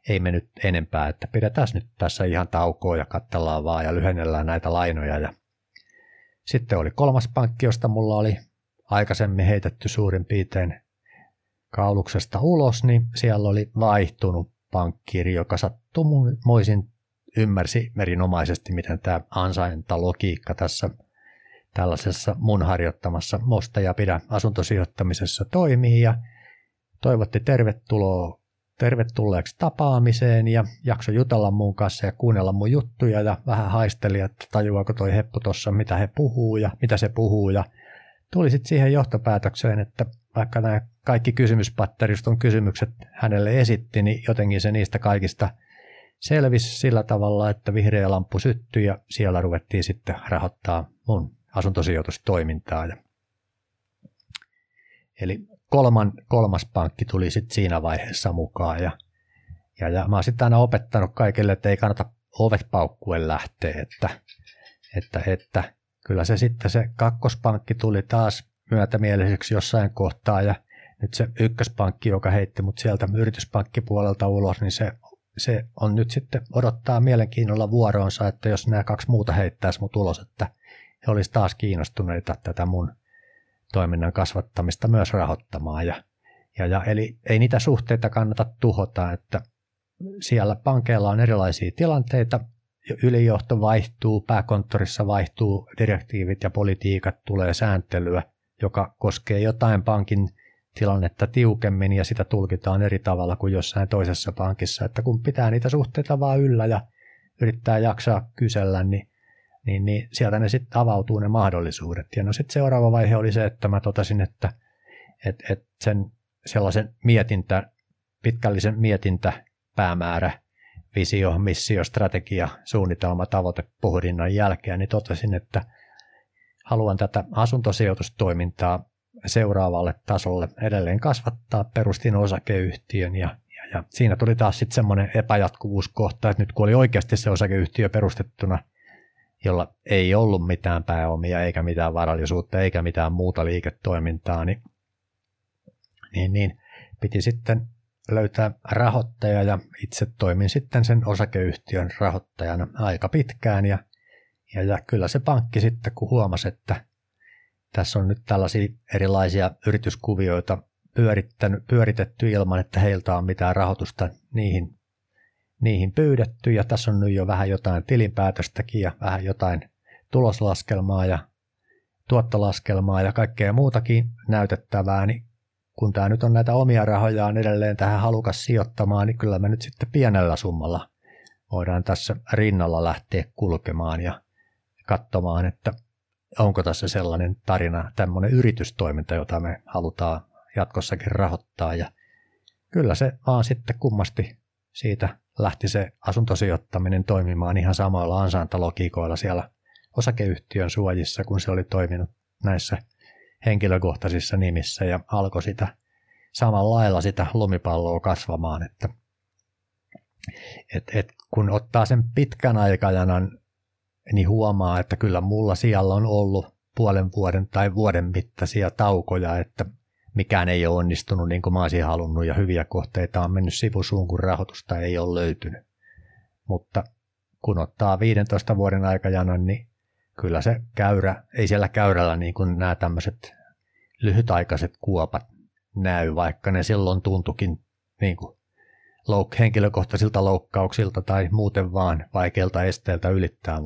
ei me nyt enempää, että pidetään nyt tässä ihan taukoa ja katsellaan vaan ja lyhennellään näitä lainoja. Ja sitten oli 3. pankki, josta mulla oli aikaisemmin heitetty suurin piirtein kauluksesta ulos, niin siellä oli vaihtunut pankkiri, joka sattumoisin ymmärsi merinomaisesti, miten tämä ansaintalogiikka tässä tällaisessa mun harjoittamassa osta ja pidä asuntosijoittamisessa toimii ja toivotti tervetulleeksi tapaamiseen ja jakso jutella mun kanssa ja kuunnella mun juttuja ja vähän haisteli, että tajuaako toi heppu tuossa, mitä he puhuu ja mitä se puhuu ja tuli sitten siihen johtopäätökseen, että vaikka nämä kaikki kysymyspatteriston kysymykset hänelle esitti, niin jotenkin se niistä kaikista selvisi sillä tavalla, että vihreä lamppu syttyi ja siellä ruvettiin sitten rahoittaa mun asuntosijoitustoimintaa. Eli kolmas pankki tuli sitten siinä vaiheessa mukaan ja mä oon sitten aina opettanut kaikille, että ei kannata ovet paukkuen lähteä, että kyllä se sitten se 2. pankki tuli taas myötämieliseksi jossain kohtaa ja nyt se 1. pankki, joka heitti mut sieltä yrityspankkipuolelta ulos, niin se on nyt sitten odottaa mielenkiinnolla vuoroonsa, että jos nämä 2 muuta heittäisi mut ulos, että he olisi taas kiinnostuneita tätä mun toiminnan kasvattamista myös rahoittamaan. Eli ei niitä suhteita kannata tuhota, että siellä pankeilla on erilaisia tilanteita, ylijohto vaihtuu, pääkonttorissa vaihtuu, direktiivit ja politiikat, tulee sääntelyä, joka koskee jotain pankin tilannetta tiukemmin ja sitä tulkitaan eri tavalla kuin jossain toisessa pankissa, että kun pitää niitä suhteita vaan yllä ja yrittää jaksaa kysellä, niin sieltä ne sitten avautuu ne mahdollisuudet. Ja no sitten seuraava vaihe oli se, että mä totesin, että sen sellaisen pitkällisen mietintäpäämäärä, visio, missio, strategia, suunnitelma, tavoite pohdinnan jälkeen, niin totesin, että haluan tätä asuntosijoitustoimintaa seuraavalle tasolle edelleen kasvattaa, perustin osakeyhtiön ja siinä tuli taas sitten semmoinen epäjatkuvuuskohta, että nyt kun oli oikeasti se osakeyhtiö perustettuna, jolla ei ollut mitään pääomia eikä mitään varallisuutta eikä mitään muuta liiketoimintaa, niin piti sitten löytää rahoittaja ja itse toimin sitten sen osakeyhtiön rahoittajana aika pitkään ja kyllä se pankki sitten kun huomasi, että tässä on nyt tällaisia erilaisia yrityskuvioita pyöritetty ilman, että heiltä on mitään rahoitusta niihin pyydetty ja tässä on nyt jo vähän jotain tilinpäätöstäkin ja vähän jotain tuloslaskelmaa ja tuottolaskelmaa ja kaikkea muutakin näytettävää, niin kun tämä nyt on näitä omia rahojaan edelleen tähän halukas sijoittamaan, niin kyllä me nyt sitten pienellä summalla voidaan tässä rinnalla lähteä kulkemaan ja katsomaan, että onko tässä sellainen tarina, tämmöinen yritystoiminta, jota me halutaan jatkossakin rahoittaa. Ja kyllä se vaan sitten kummasti siitä lähti se asuntosijoittaminen toimimaan ihan samoilla ansaintalogiikoilla siellä osakeyhtiön suojissa, kun se oli toiminut näissä henkilökohtaisissa nimissä ja alkoi sitä samalla lailla sitä lumipalloa kasvamaan, että kun ottaa sen pitkän aikajanan, niin huomaa, että kyllä mulla siellä on ollut puolen vuoden tai vuoden mittaisia taukoja, että mikään ei ole onnistunut niin kuin mä olisin halunnut ja hyviä kohteita on mennyt sivusuun, kun rahoitusta ei ole löytynyt. Mutta kun ottaa 15 vuoden aikajanan, niin kyllä se käyrä, ei siellä käyrällä niin kuin nämä tämmöiset lyhytaikaiset kuopat näy, vaikka ne silloin tuntukin niin kuin henkilökohtaisilta loukkauksilta tai muuten vaan vaikeilta esteiltä ylittää,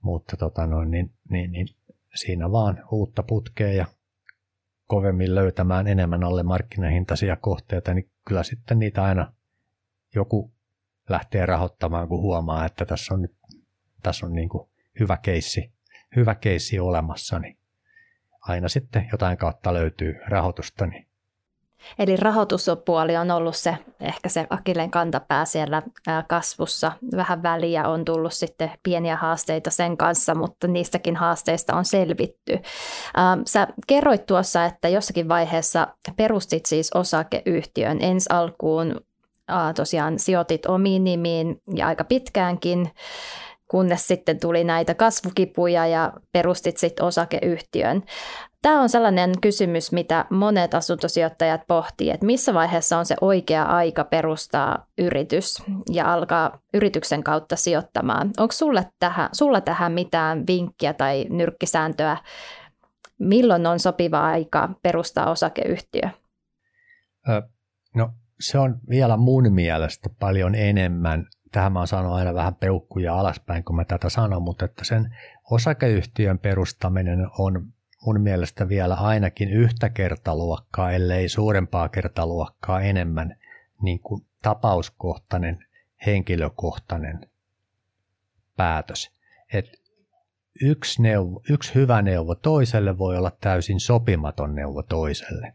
mutta siinä vaan uutta putkea ja kovemmin löytämään enemmän alle markkinahintaisia kohteita, niin kyllä sitten niitä aina joku lähtee rahoittamaan, kun huomaa, että tässä on niin kuin hyvä keissi olemassa, niin aina sitten jotain kautta löytyy rahoitusta. Niin. Eli rahoituspuoli on ollut se, ehkä se akilleen kantapää siellä kasvussa. Vähän väliä on tullut sitten pieniä haasteita sen kanssa, mutta niistäkin haasteista on selvitty. Sä kerroit tuossa, että jossakin vaiheessa perustit siis osakeyhtiön ensi alkuun. Tosiaan sijoitit omiin nimiin ja aika pitkäänkin, kunnes sitten tuli näitä kasvukipuja ja perustit sitten osakeyhtiön. Tämä on sellainen kysymys, mitä monet asuntosijoittajat pohtii, että missä vaiheessa on se oikea aika perustaa yritys ja alkaa yrityksen kautta sijoittamaan. Onko sulla tähän mitään vinkkiä tai nyrkkisääntöä, milloin on sopiva aika perustaa osakeyhtiö? No se on vielä mun mielestä paljon enemmän. Tähän mä oon saanut aina vähän peukkuja alaspäin, kun mä tätä sanon, mutta että sen osakeyhtiön perustaminen on mun mielestä vielä ainakin yhtä kertaluokkaa, ellei suurempaa kertaluokkaa enemmän niin kuin tapauskohtainen, henkilökohtainen päätös. Yksi hyvä neuvo toiselle voi olla täysin sopimaton neuvo toiselle,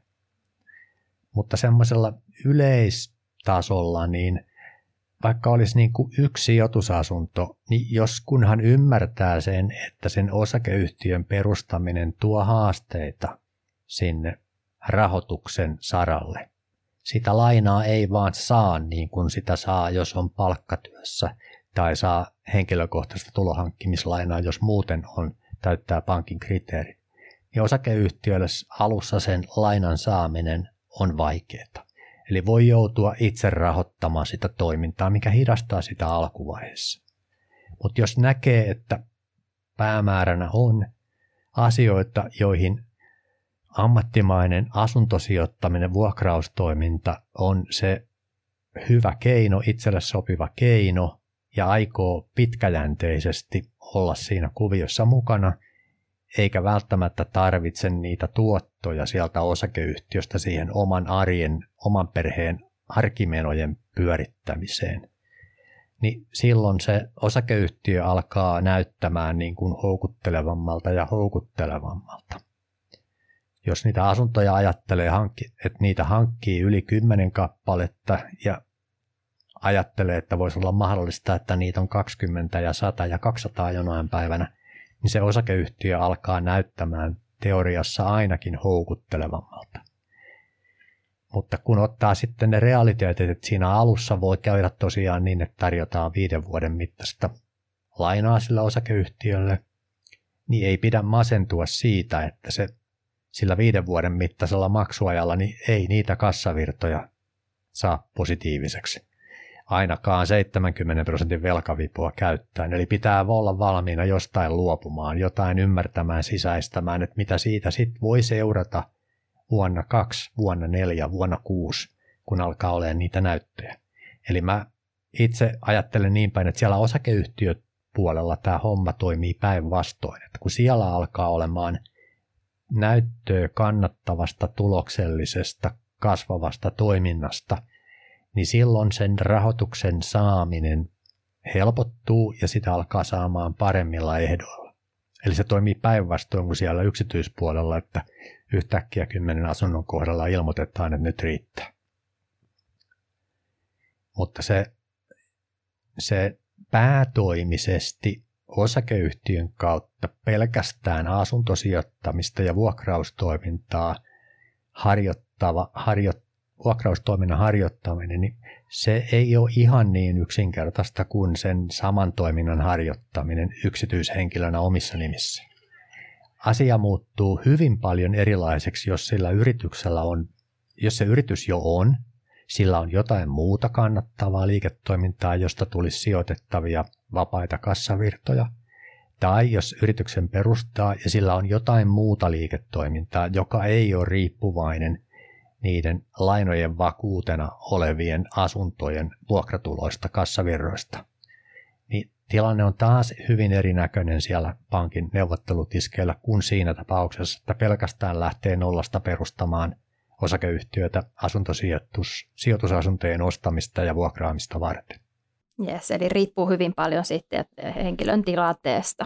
mutta semmoisella yleistasolla niin vaikka olisi niin kuin yksi sijoitusasunto, niin jos kunhan ymmärtää sen, että sen osakeyhtiön perustaminen tuo haasteita sinne rahoituksen saralle. Sitä lainaa ei vaan saa niin kuin sitä saa, jos on palkkatyössä tai saa henkilökohtaista tulohankkimislainaa, jos muuten on täyttää pankin kriteerit. Niin osakeyhtiölle alussa sen lainan saaminen on vaikeaa. Eli voi joutua itse rahoittamaan sitä toimintaa, mikä hidastaa sitä alkuvaiheessa. Mutta jos näkee, että päämääränä on asioita, joihin ammattimainen asuntosijoittaminen, vuokraustoiminta on se hyvä keino, itselle sopiva keino ja aikoo pitkäjänteisesti olla siinä kuviossa mukana, eikä välttämättä tarvitse niitä tuottoja sieltä osakeyhtiöstä siihen oman arjen, oman perheen arkimenojen pyörittämiseen, niin silloin se osakeyhtiö alkaa näyttämään niin kuin houkuttelevammalta ja houkuttelevammalta. Jos niitä asuntoja ajattelee, että niitä hankkii yli 10 kappaletta ja ajattelee, että voisi olla mahdollista, että niitä on 20 ja 100 ja 200 jonain päivänä, niin se osakeyhtiö alkaa näyttämään teoriassa ainakin houkuttelevammalta. Mutta kun ottaa sitten ne realiteetit, että siinä alussa voi käydä tosiaan niin, että tarjotaan 5 vuoden mittaista lainaa sillä osakeyhtiölle, niin ei pidä masentua siitä, että se sillä 5 vuoden mittaisella maksuajalla niin ei niitä kassavirtoja saa positiiviseksi. Ainakaan 70% velkavipua käyttäen. Eli pitää olla valmiina jostain luopumaan, jotain ymmärtämään, sisäistämään, että mitä siitä sitten voi seurata vuonna 2, vuonna 4, vuonna 6, kun alkaa olemaan niitä näyttöjä. Eli mä itse ajattelen niin päin, että siellä osakeyhtiöt puolella tämä homma toimii päinvastoin, että kun siellä alkaa olemaan näyttöä kannattavasta, tuloksellisesta, kasvavasta toiminnasta, niin silloin sen rahoituksen saaminen helpottuu ja sitä alkaa saamaan paremmilla ehdoilla. Eli se toimii päinvastoin kuin siellä yksityispuolella, että yhtäkkiä 10 asunnon kohdalla ilmoitetaan, että nyt riittää. Mutta se päätoimisesti osakeyhtiön kautta pelkästään asuntosijoittamista ja vuokraustoimintaa vuokraustoiminnan harjoittaminen, niin se ei ole ihan niin yksinkertaista kuin sen saman toiminnan harjoittaminen yksityishenkilönä omissa nimissä. Asia muuttuu hyvin paljon erilaiseksi, jos se yritys jo on, sillä on jotain muuta kannattavaa liiketoimintaa, josta tulisi sijoitettavia vapaita kassavirtoja, tai jos yrityksen perustaa ja sillä on jotain muuta liiketoimintaa, joka ei ole riippuvainen niiden lainojen vakuutena olevien asuntojen vuokratuloista, kassavirroista, niin tilanne on taas hyvin erinäköinen siellä pankin neuvottelutiskeillä kuin siinä tapauksessa, että pelkästään lähtee nollasta perustamaan osakeyhtiötä sijoitusasuntojen ostamista ja vuokraamista varten. Yes, eli riippuu hyvin paljon sitten henkilön tilanteesta.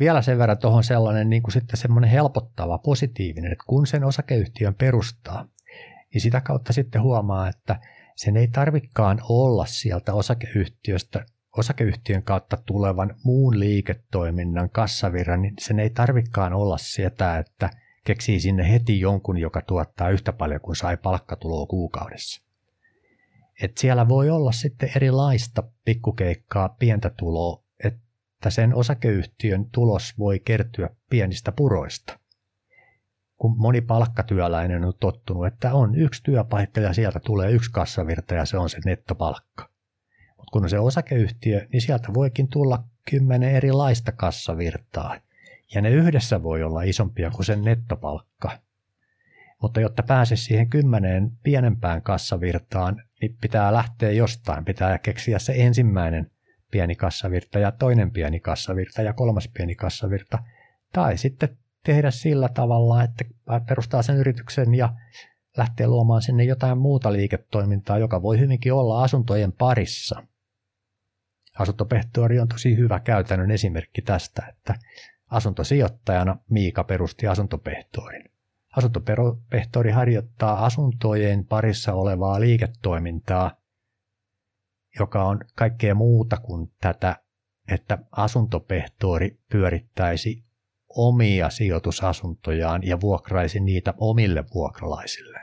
Vielä sen verran tuohon sellainen niin kuin sitten semmoinen helpottava, positiivinen, että kun sen osakeyhtiön perustaa, niin sitä kautta sitten huomaa, että sen ei tarvikaan olla sieltä osakeyhtiön kautta tulevan muun liiketoiminnan kassavirran, niin sen ei tarvikaan olla sitä, että keksii sinne heti jonkun, joka tuottaa yhtä paljon kuin sai palkkatuloa kuukaudessa. Et siellä voi olla sitten erilaista pikkukeikkaa, pientä tuloa, että sen osakeyhtiön tulos voi kertyä pienistä puroista. Kun moni palkkatyöläinen on tottunut, että on yksi työpaikka ja sieltä tulee yksi kassavirta ja se on se nettopalkka. Mutta kun on se osakeyhtiö, niin sieltä voikin tulla 10 erilaista kassavirtaa. Ja ne yhdessä voi olla isompia kuin sen nettopalkka. Mutta jotta pääse siihen 10 pienempään kassavirtaan, niin pitää lähteä jostain. Pitää keksiä se ensimmäinen pieni kassavirta ja toinen pieni kassavirta ja kolmas pieni kassavirta. Tai sitten tehdä sillä tavalla, että perustaa sen yrityksen ja lähtee luomaan sinne jotain muuta liiketoimintaa, joka voi hyvinkin olla asuntojen parissa. Asuntopehtoori on tosi hyvä käytännön esimerkki tästä, että asuntosijoittajana Miika perusti Asuntopehtorin. Asuntopehtori harjoittaa asuntojen parissa olevaa liiketoimintaa, joka on kaikkea muuta kuin tätä, että asuntopehtori pyörittäisi omia sijoitusasuntojaan ja vuokraisi niitä omille vuokralaisille.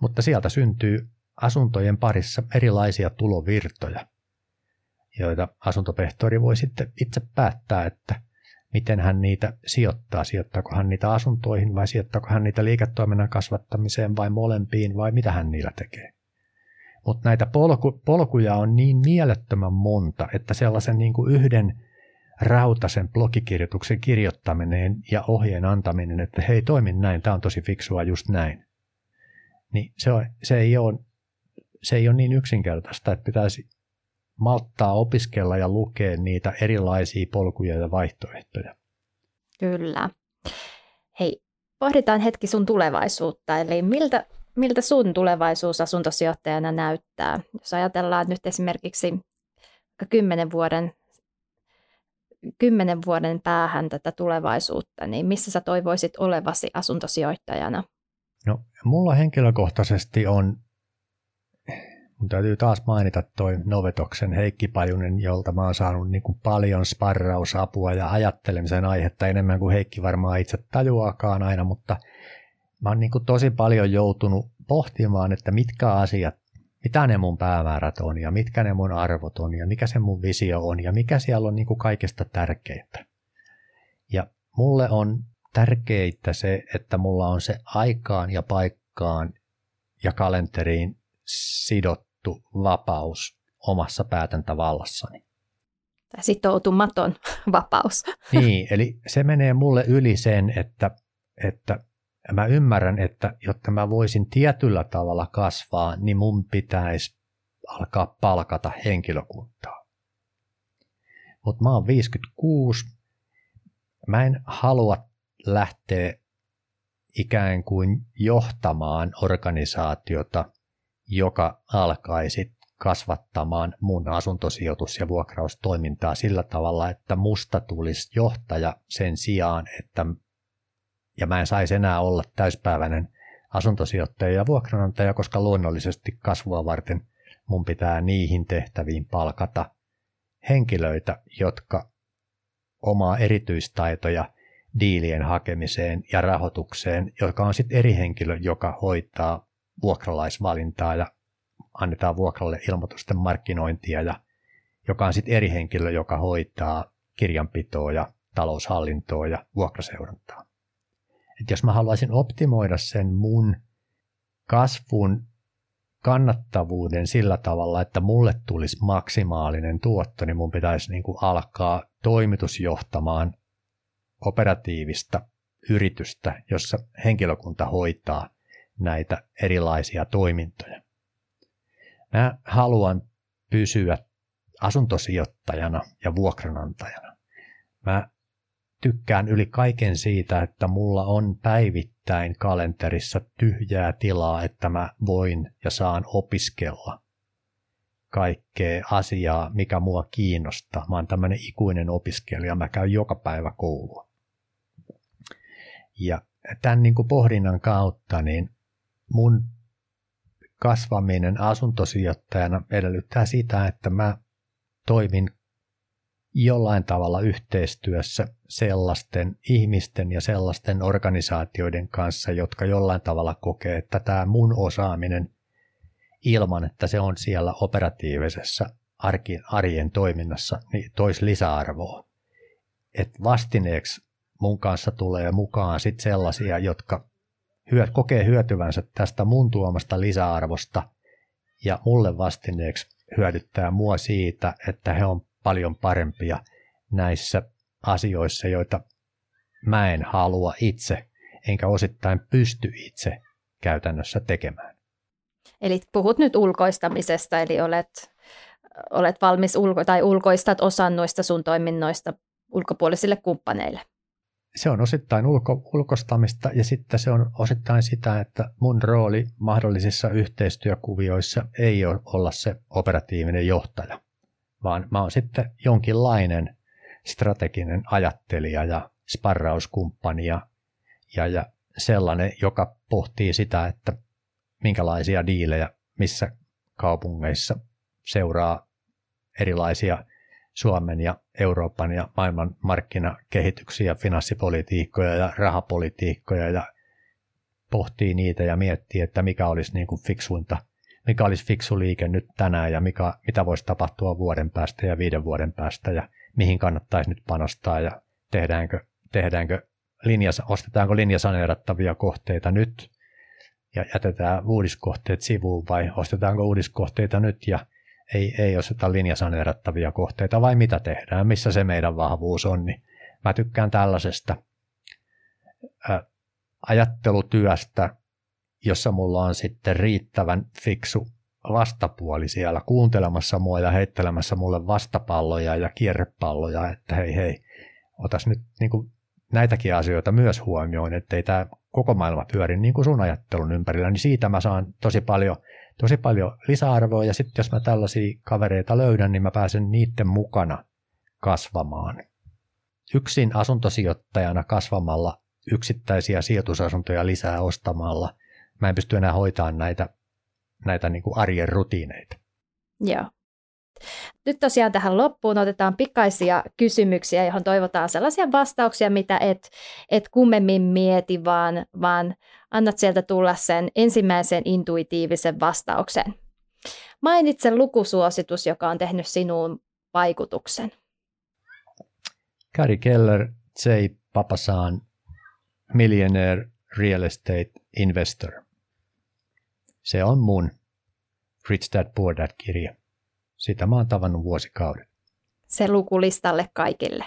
Mutta sieltä syntyy asuntojen parissa erilaisia tulovirtoja, joita asuntopehtori voi sitten itse päättää, että miten hän niitä sijoittaa. Sijoittaako hän niitä asuntoihin vai sijoittaako hän niitä liiketoiminnan kasvattamiseen vai molempiin vai mitä hän niillä tekee. Mutta näitä polkuja on niin mielettömän monta, että sellaisen niin kuin yhden rautaisen blogikirjoituksen kirjoittaminen ja ohjeen antaminen, että hei, toimi näin, tämä on tosi fiksua just näin. Niin se ei ole niin yksinkertaista, että pitäisi malttaa opiskella ja lukea niitä erilaisia polkuja ja vaihtoehtoja. Kyllä. Hei, pohditaan hetki sun tulevaisuutta, eli miltä sun tulevaisuus asuntosijoittajana näyttää? Jos ajatellaan nyt esimerkiksi 10 vuoden päähän tätä tulevaisuutta, niin missä sä toivoisit olevasi asuntosijoittajana? No, mulla henkilökohtaisesti on, mun täytyy taas mainita toi Novetoksen Heikki Pajunen, jolta mä oon saanut niin kuin paljon sparrausapua ja ajattelemisen aihetta enemmän kuin Heikki varmaan itse tajuaakaan aina, mutta mä oon niin kuin tosi paljon joutunut pohtimaan, että mitkä asiat, mitä ne mun päämäärät on ja mitkä ne mun arvot on ja mikä se mun visio on ja mikä siellä on niin kuin kaikista tärkeintä. Ja mulle on tärkeintä se, että mulla on se aikaan ja paikkaan ja kalenteriin sidottu vapaus omassa päätäntävallassani. Tai sitoutumaton vapaus. Niin, eli se menee mulle yli sen, että mä ymmärrän, että jotta mä voisin tietyllä tavalla kasvaa, niin mun pitäisi alkaa palkata henkilökuntaa. mutta mä oon 56. Mä en halua lähteä ikään kuin johtamaan organisaatiota, joka alkaisi kasvattamaan mun asuntosijoitus- ja vuokraustoimintaa sillä tavalla, että musta tulisi johtaja sen sijaan, että ja mä en saisi enää olla täyspäiväinen asuntosijoittaja ja vuokranantaja, koska luonnollisesti kasvua varten mun pitää niihin tehtäviin palkata henkilöitä, jotka omaa erityistaitoja diilien hakemiseen ja rahoitukseen, joka on sitten eri henkilö, joka hoitaa vuokralaisvalintaa ja annetaan vuokralle ilmoitusten markkinointia, ja joka on sitten eri henkilö, joka hoitaa kirjanpitoa ja taloushallintoa ja vuokraseurantaa. Et jos mä haluaisin optimoida sen mun kasvun kannattavuuden sillä tavalla, että mulle tulisi maksimaalinen tuotto, niin mun pitäisi niin kuin alkaa toimitusjohtamaan operatiivista yritystä, jossa henkilökunta hoitaa näitä erilaisia toimintoja. Mä haluan pysyä asuntosijoittajana ja vuokranantajana. Mä tykkään yli kaiken siitä, että mulla on päivittäin kalenterissa tyhjää tilaa, että mä voin ja saan opiskella kaikkea asiaa, mikä mua kiinnostaa. Mä oon tämmöinen ikuinen opiskelija, mä käyn joka päivä koulua. Ja tämän niin kuin pohdinnan kautta niin mun kasvaminen asuntosijoittajana edellyttää sitä, että mä toimin jollain tavalla yhteistyössä sellaisten ihmisten ja sellaisten organisaatioiden kanssa, jotka jollain tavalla kokee, että tämä mun osaaminen ilman, että se on siellä operatiivisessa arjen toiminnassa, niin toisi lisäarvoa. Et vastineeksi mun kanssa tulee mukaan sit sellaisia, jotka kokee hyötyvänsä tästä mun tuomasta lisäarvosta ja mulle vastineeksi hyödyttää mua siitä, että he on paljon parempia näissä asioissa, joita mä en halua itse, enkä osittain pysty itse käytännössä tekemään. Eli puhut nyt ulkoistamisesta, eli olet valmis ulkoistat osan noista sun toiminnoista ulkopuolisille kumppaneille. Se on osittain ulkostamista ja sitten se on osittain sitä, että mun rooli mahdollisissa yhteistyökuvioissa ei ole olla se operatiivinen johtaja, vaan mä oon sitten jonkinlainen strateginen ajattelija ja sparrauskumppani ja sellainen, joka pohtii sitä, että minkälaisia diilejä missä kaupungeissa seuraa erilaisia Suomen ja Euroopan ja maailman markkinakehityksiä, finanssipolitiikkoja ja rahapolitiikkoja ja pohtii niitä ja miettii, että mikä olisi niin kuin fiksuinta, mikä olisi fiksu liike nyt tänään ja mitä voisi tapahtua vuoden päästä ja 5 vuoden päästä ja mihin kannattaisi nyt panostaa ja ostetaanko linjasaneerattavia kohteita nyt ja jätetään uudiskohteet sivuun vai ostetaanko uudiskohteita nyt ja ei osata linjasaneerattavia kohteita, vai mitä tehdään, missä se meidän vahvuus on, niin mä tykkään tällaisesta ajattelutyöstä, jossa mulla on sitten riittävän fiksu vastapuoli siellä kuuntelemassa mua ja heittelemässä mulle vastapalloja ja kierrepalloja, että hei, otas nyt niin kuin näitäkin asioita myös huomioon, ettei tämä koko maailma pyöri niin kuin sun ajattelun ympärillä, niin siitä mä saan tosi paljon lisäarvoa ja sitten jos mä tällaisia kavereita löydän, niin mä pääsen niiden mukana kasvamaan. Yksin asuntosijoittajana kasvamalla, yksittäisiä sijoitusasuntoja lisää ostamalla, mä en pysty enää hoitamaan näitä niin kuin arjen rutiineita. Joo. Nyt tosiaan tähän loppuun otetaan pikaisia kysymyksiä, johon toivotaan sellaisia vastauksia, mitä et kummemmin mieti, vaan annat sieltä tulla sen ensimmäisen intuitiivisen vastauksen. Mainitse lukusuositus, joka on tehnyt sinuun vaikutuksen. Kari Keller, J. Papasan, Millionaire Real Estate Investor. Se on mun Rich Dad Poor Dad -kirja. Sitä mä oon tavannut vuosikauden. Se luku listalle kaikille.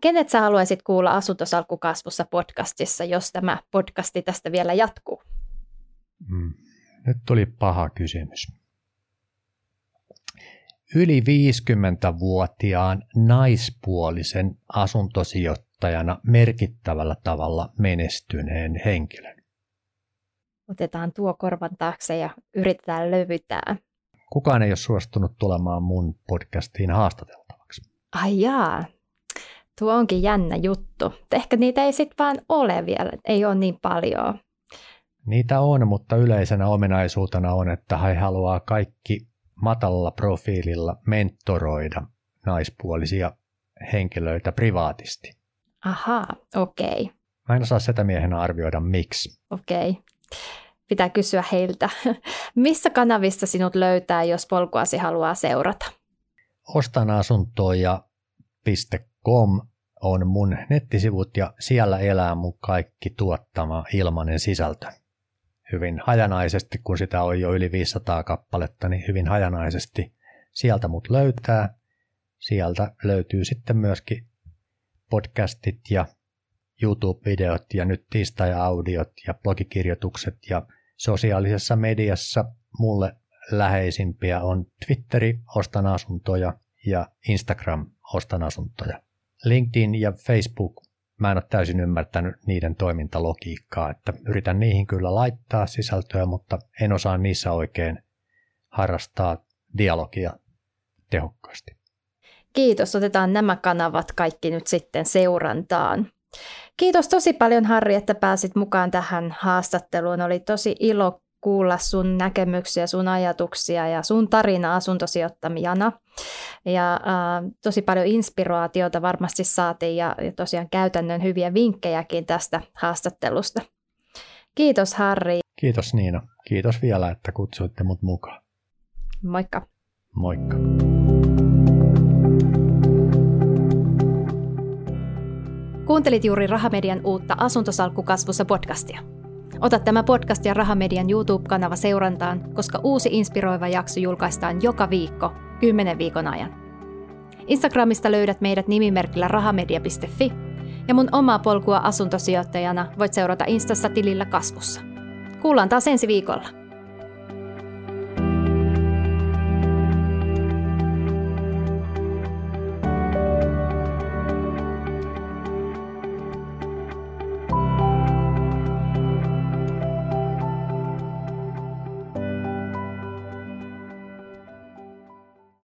Kenet sä haluaisit kuulla Asuntosalkkukasvussa podcastissa, jos tämä podcasti tästä vielä jatkuu? Nyt tuli paha kysymys. yli 50-vuotiaan naispuolisen asuntosijoittajana merkittävällä tavalla menestyneen henkilön. Otetaan tuo korvan taakse ja yritetään löytää. Kukaan ei ole suostunut tulemaan mun podcastiin haastateltavaksi. Ai jaa, tuo onkin jännä juttu. Ehkä niitä ei sitten vaan ole vielä, ei ole niin paljon. Niitä on, mutta yleisenä ominaisuutena on, että he haluaa kaikki matalalla profiililla mentoroida naispuolisia henkilöitä privaatisti. Aha, okei. Okay. Mä en osaa sitä miehenä arvioida miksi. Okei. Okay. Pitää kysyä heiltä. Missä kanavissa sinut löytää, jos polkuasi haluaa seurata? Ostan asuntoja.com on mun nettisivut ja siellä elää mun kaikki tuottama ilmainen sisältö. Hyvin hajanaisesti, kun sitä on jo yli 500 kappaletta, niin hyvin hajanaisesti sieltä mut löytää. Sieltä löytyy sitten myöskin podcastit ja YouTube-videot ja nyt tiistai-audiot ja blogikirjoitukset ja sosiaalisessa mediassa mulle läheisimpiä on Twitteri Ostan asuntoja ja Instagram Ostan asuntoja. LinkedIn ja Facebook, mä en ole täysin ymmärtänyt niiden toimintalogiikkaa, että yritän niihin kyllä laittaa sisältöä, mutta en osaa niissä oikein harrastaa dialogia tehokkaasti. Kiitos, otetaan nämä kanavat kaikki nyt sitten seurantaan. Kiitos tosi paljon Harri, että pääsit mukaan tähän haastatteluun. Oli tosi ilo kuulla sun näkemyksiä, sun ajatuksia ja sun tarina asuntosijoittamijana. Ja tosi paljon inspiraatiota varmasti saatiin ja tosiaan käytännön hyviä vinkkejäkin tästä haastattelusta. Kiitos Harri. Kiitos Niina. Kiitos vielä, että kutsuitte mut mukaan. Moikka. Moikka. Kuuntelit juuri Rahamedian uutta Asuntosalkkukasvussa podcastia. Ota tämä podcast ja Rahamedian YouTube-kanava seurantaan, koska uusi inspiroiva jakso julkaistaan joka viikko 10 viikon ajan. Instagramista löydät meidät nimimerkillä rahamedia.fi ja mun omaa polkua asuntosijoittajana voit seurata Instassa tilillä Kasvussa. Kuullaan taas ensi viikolla.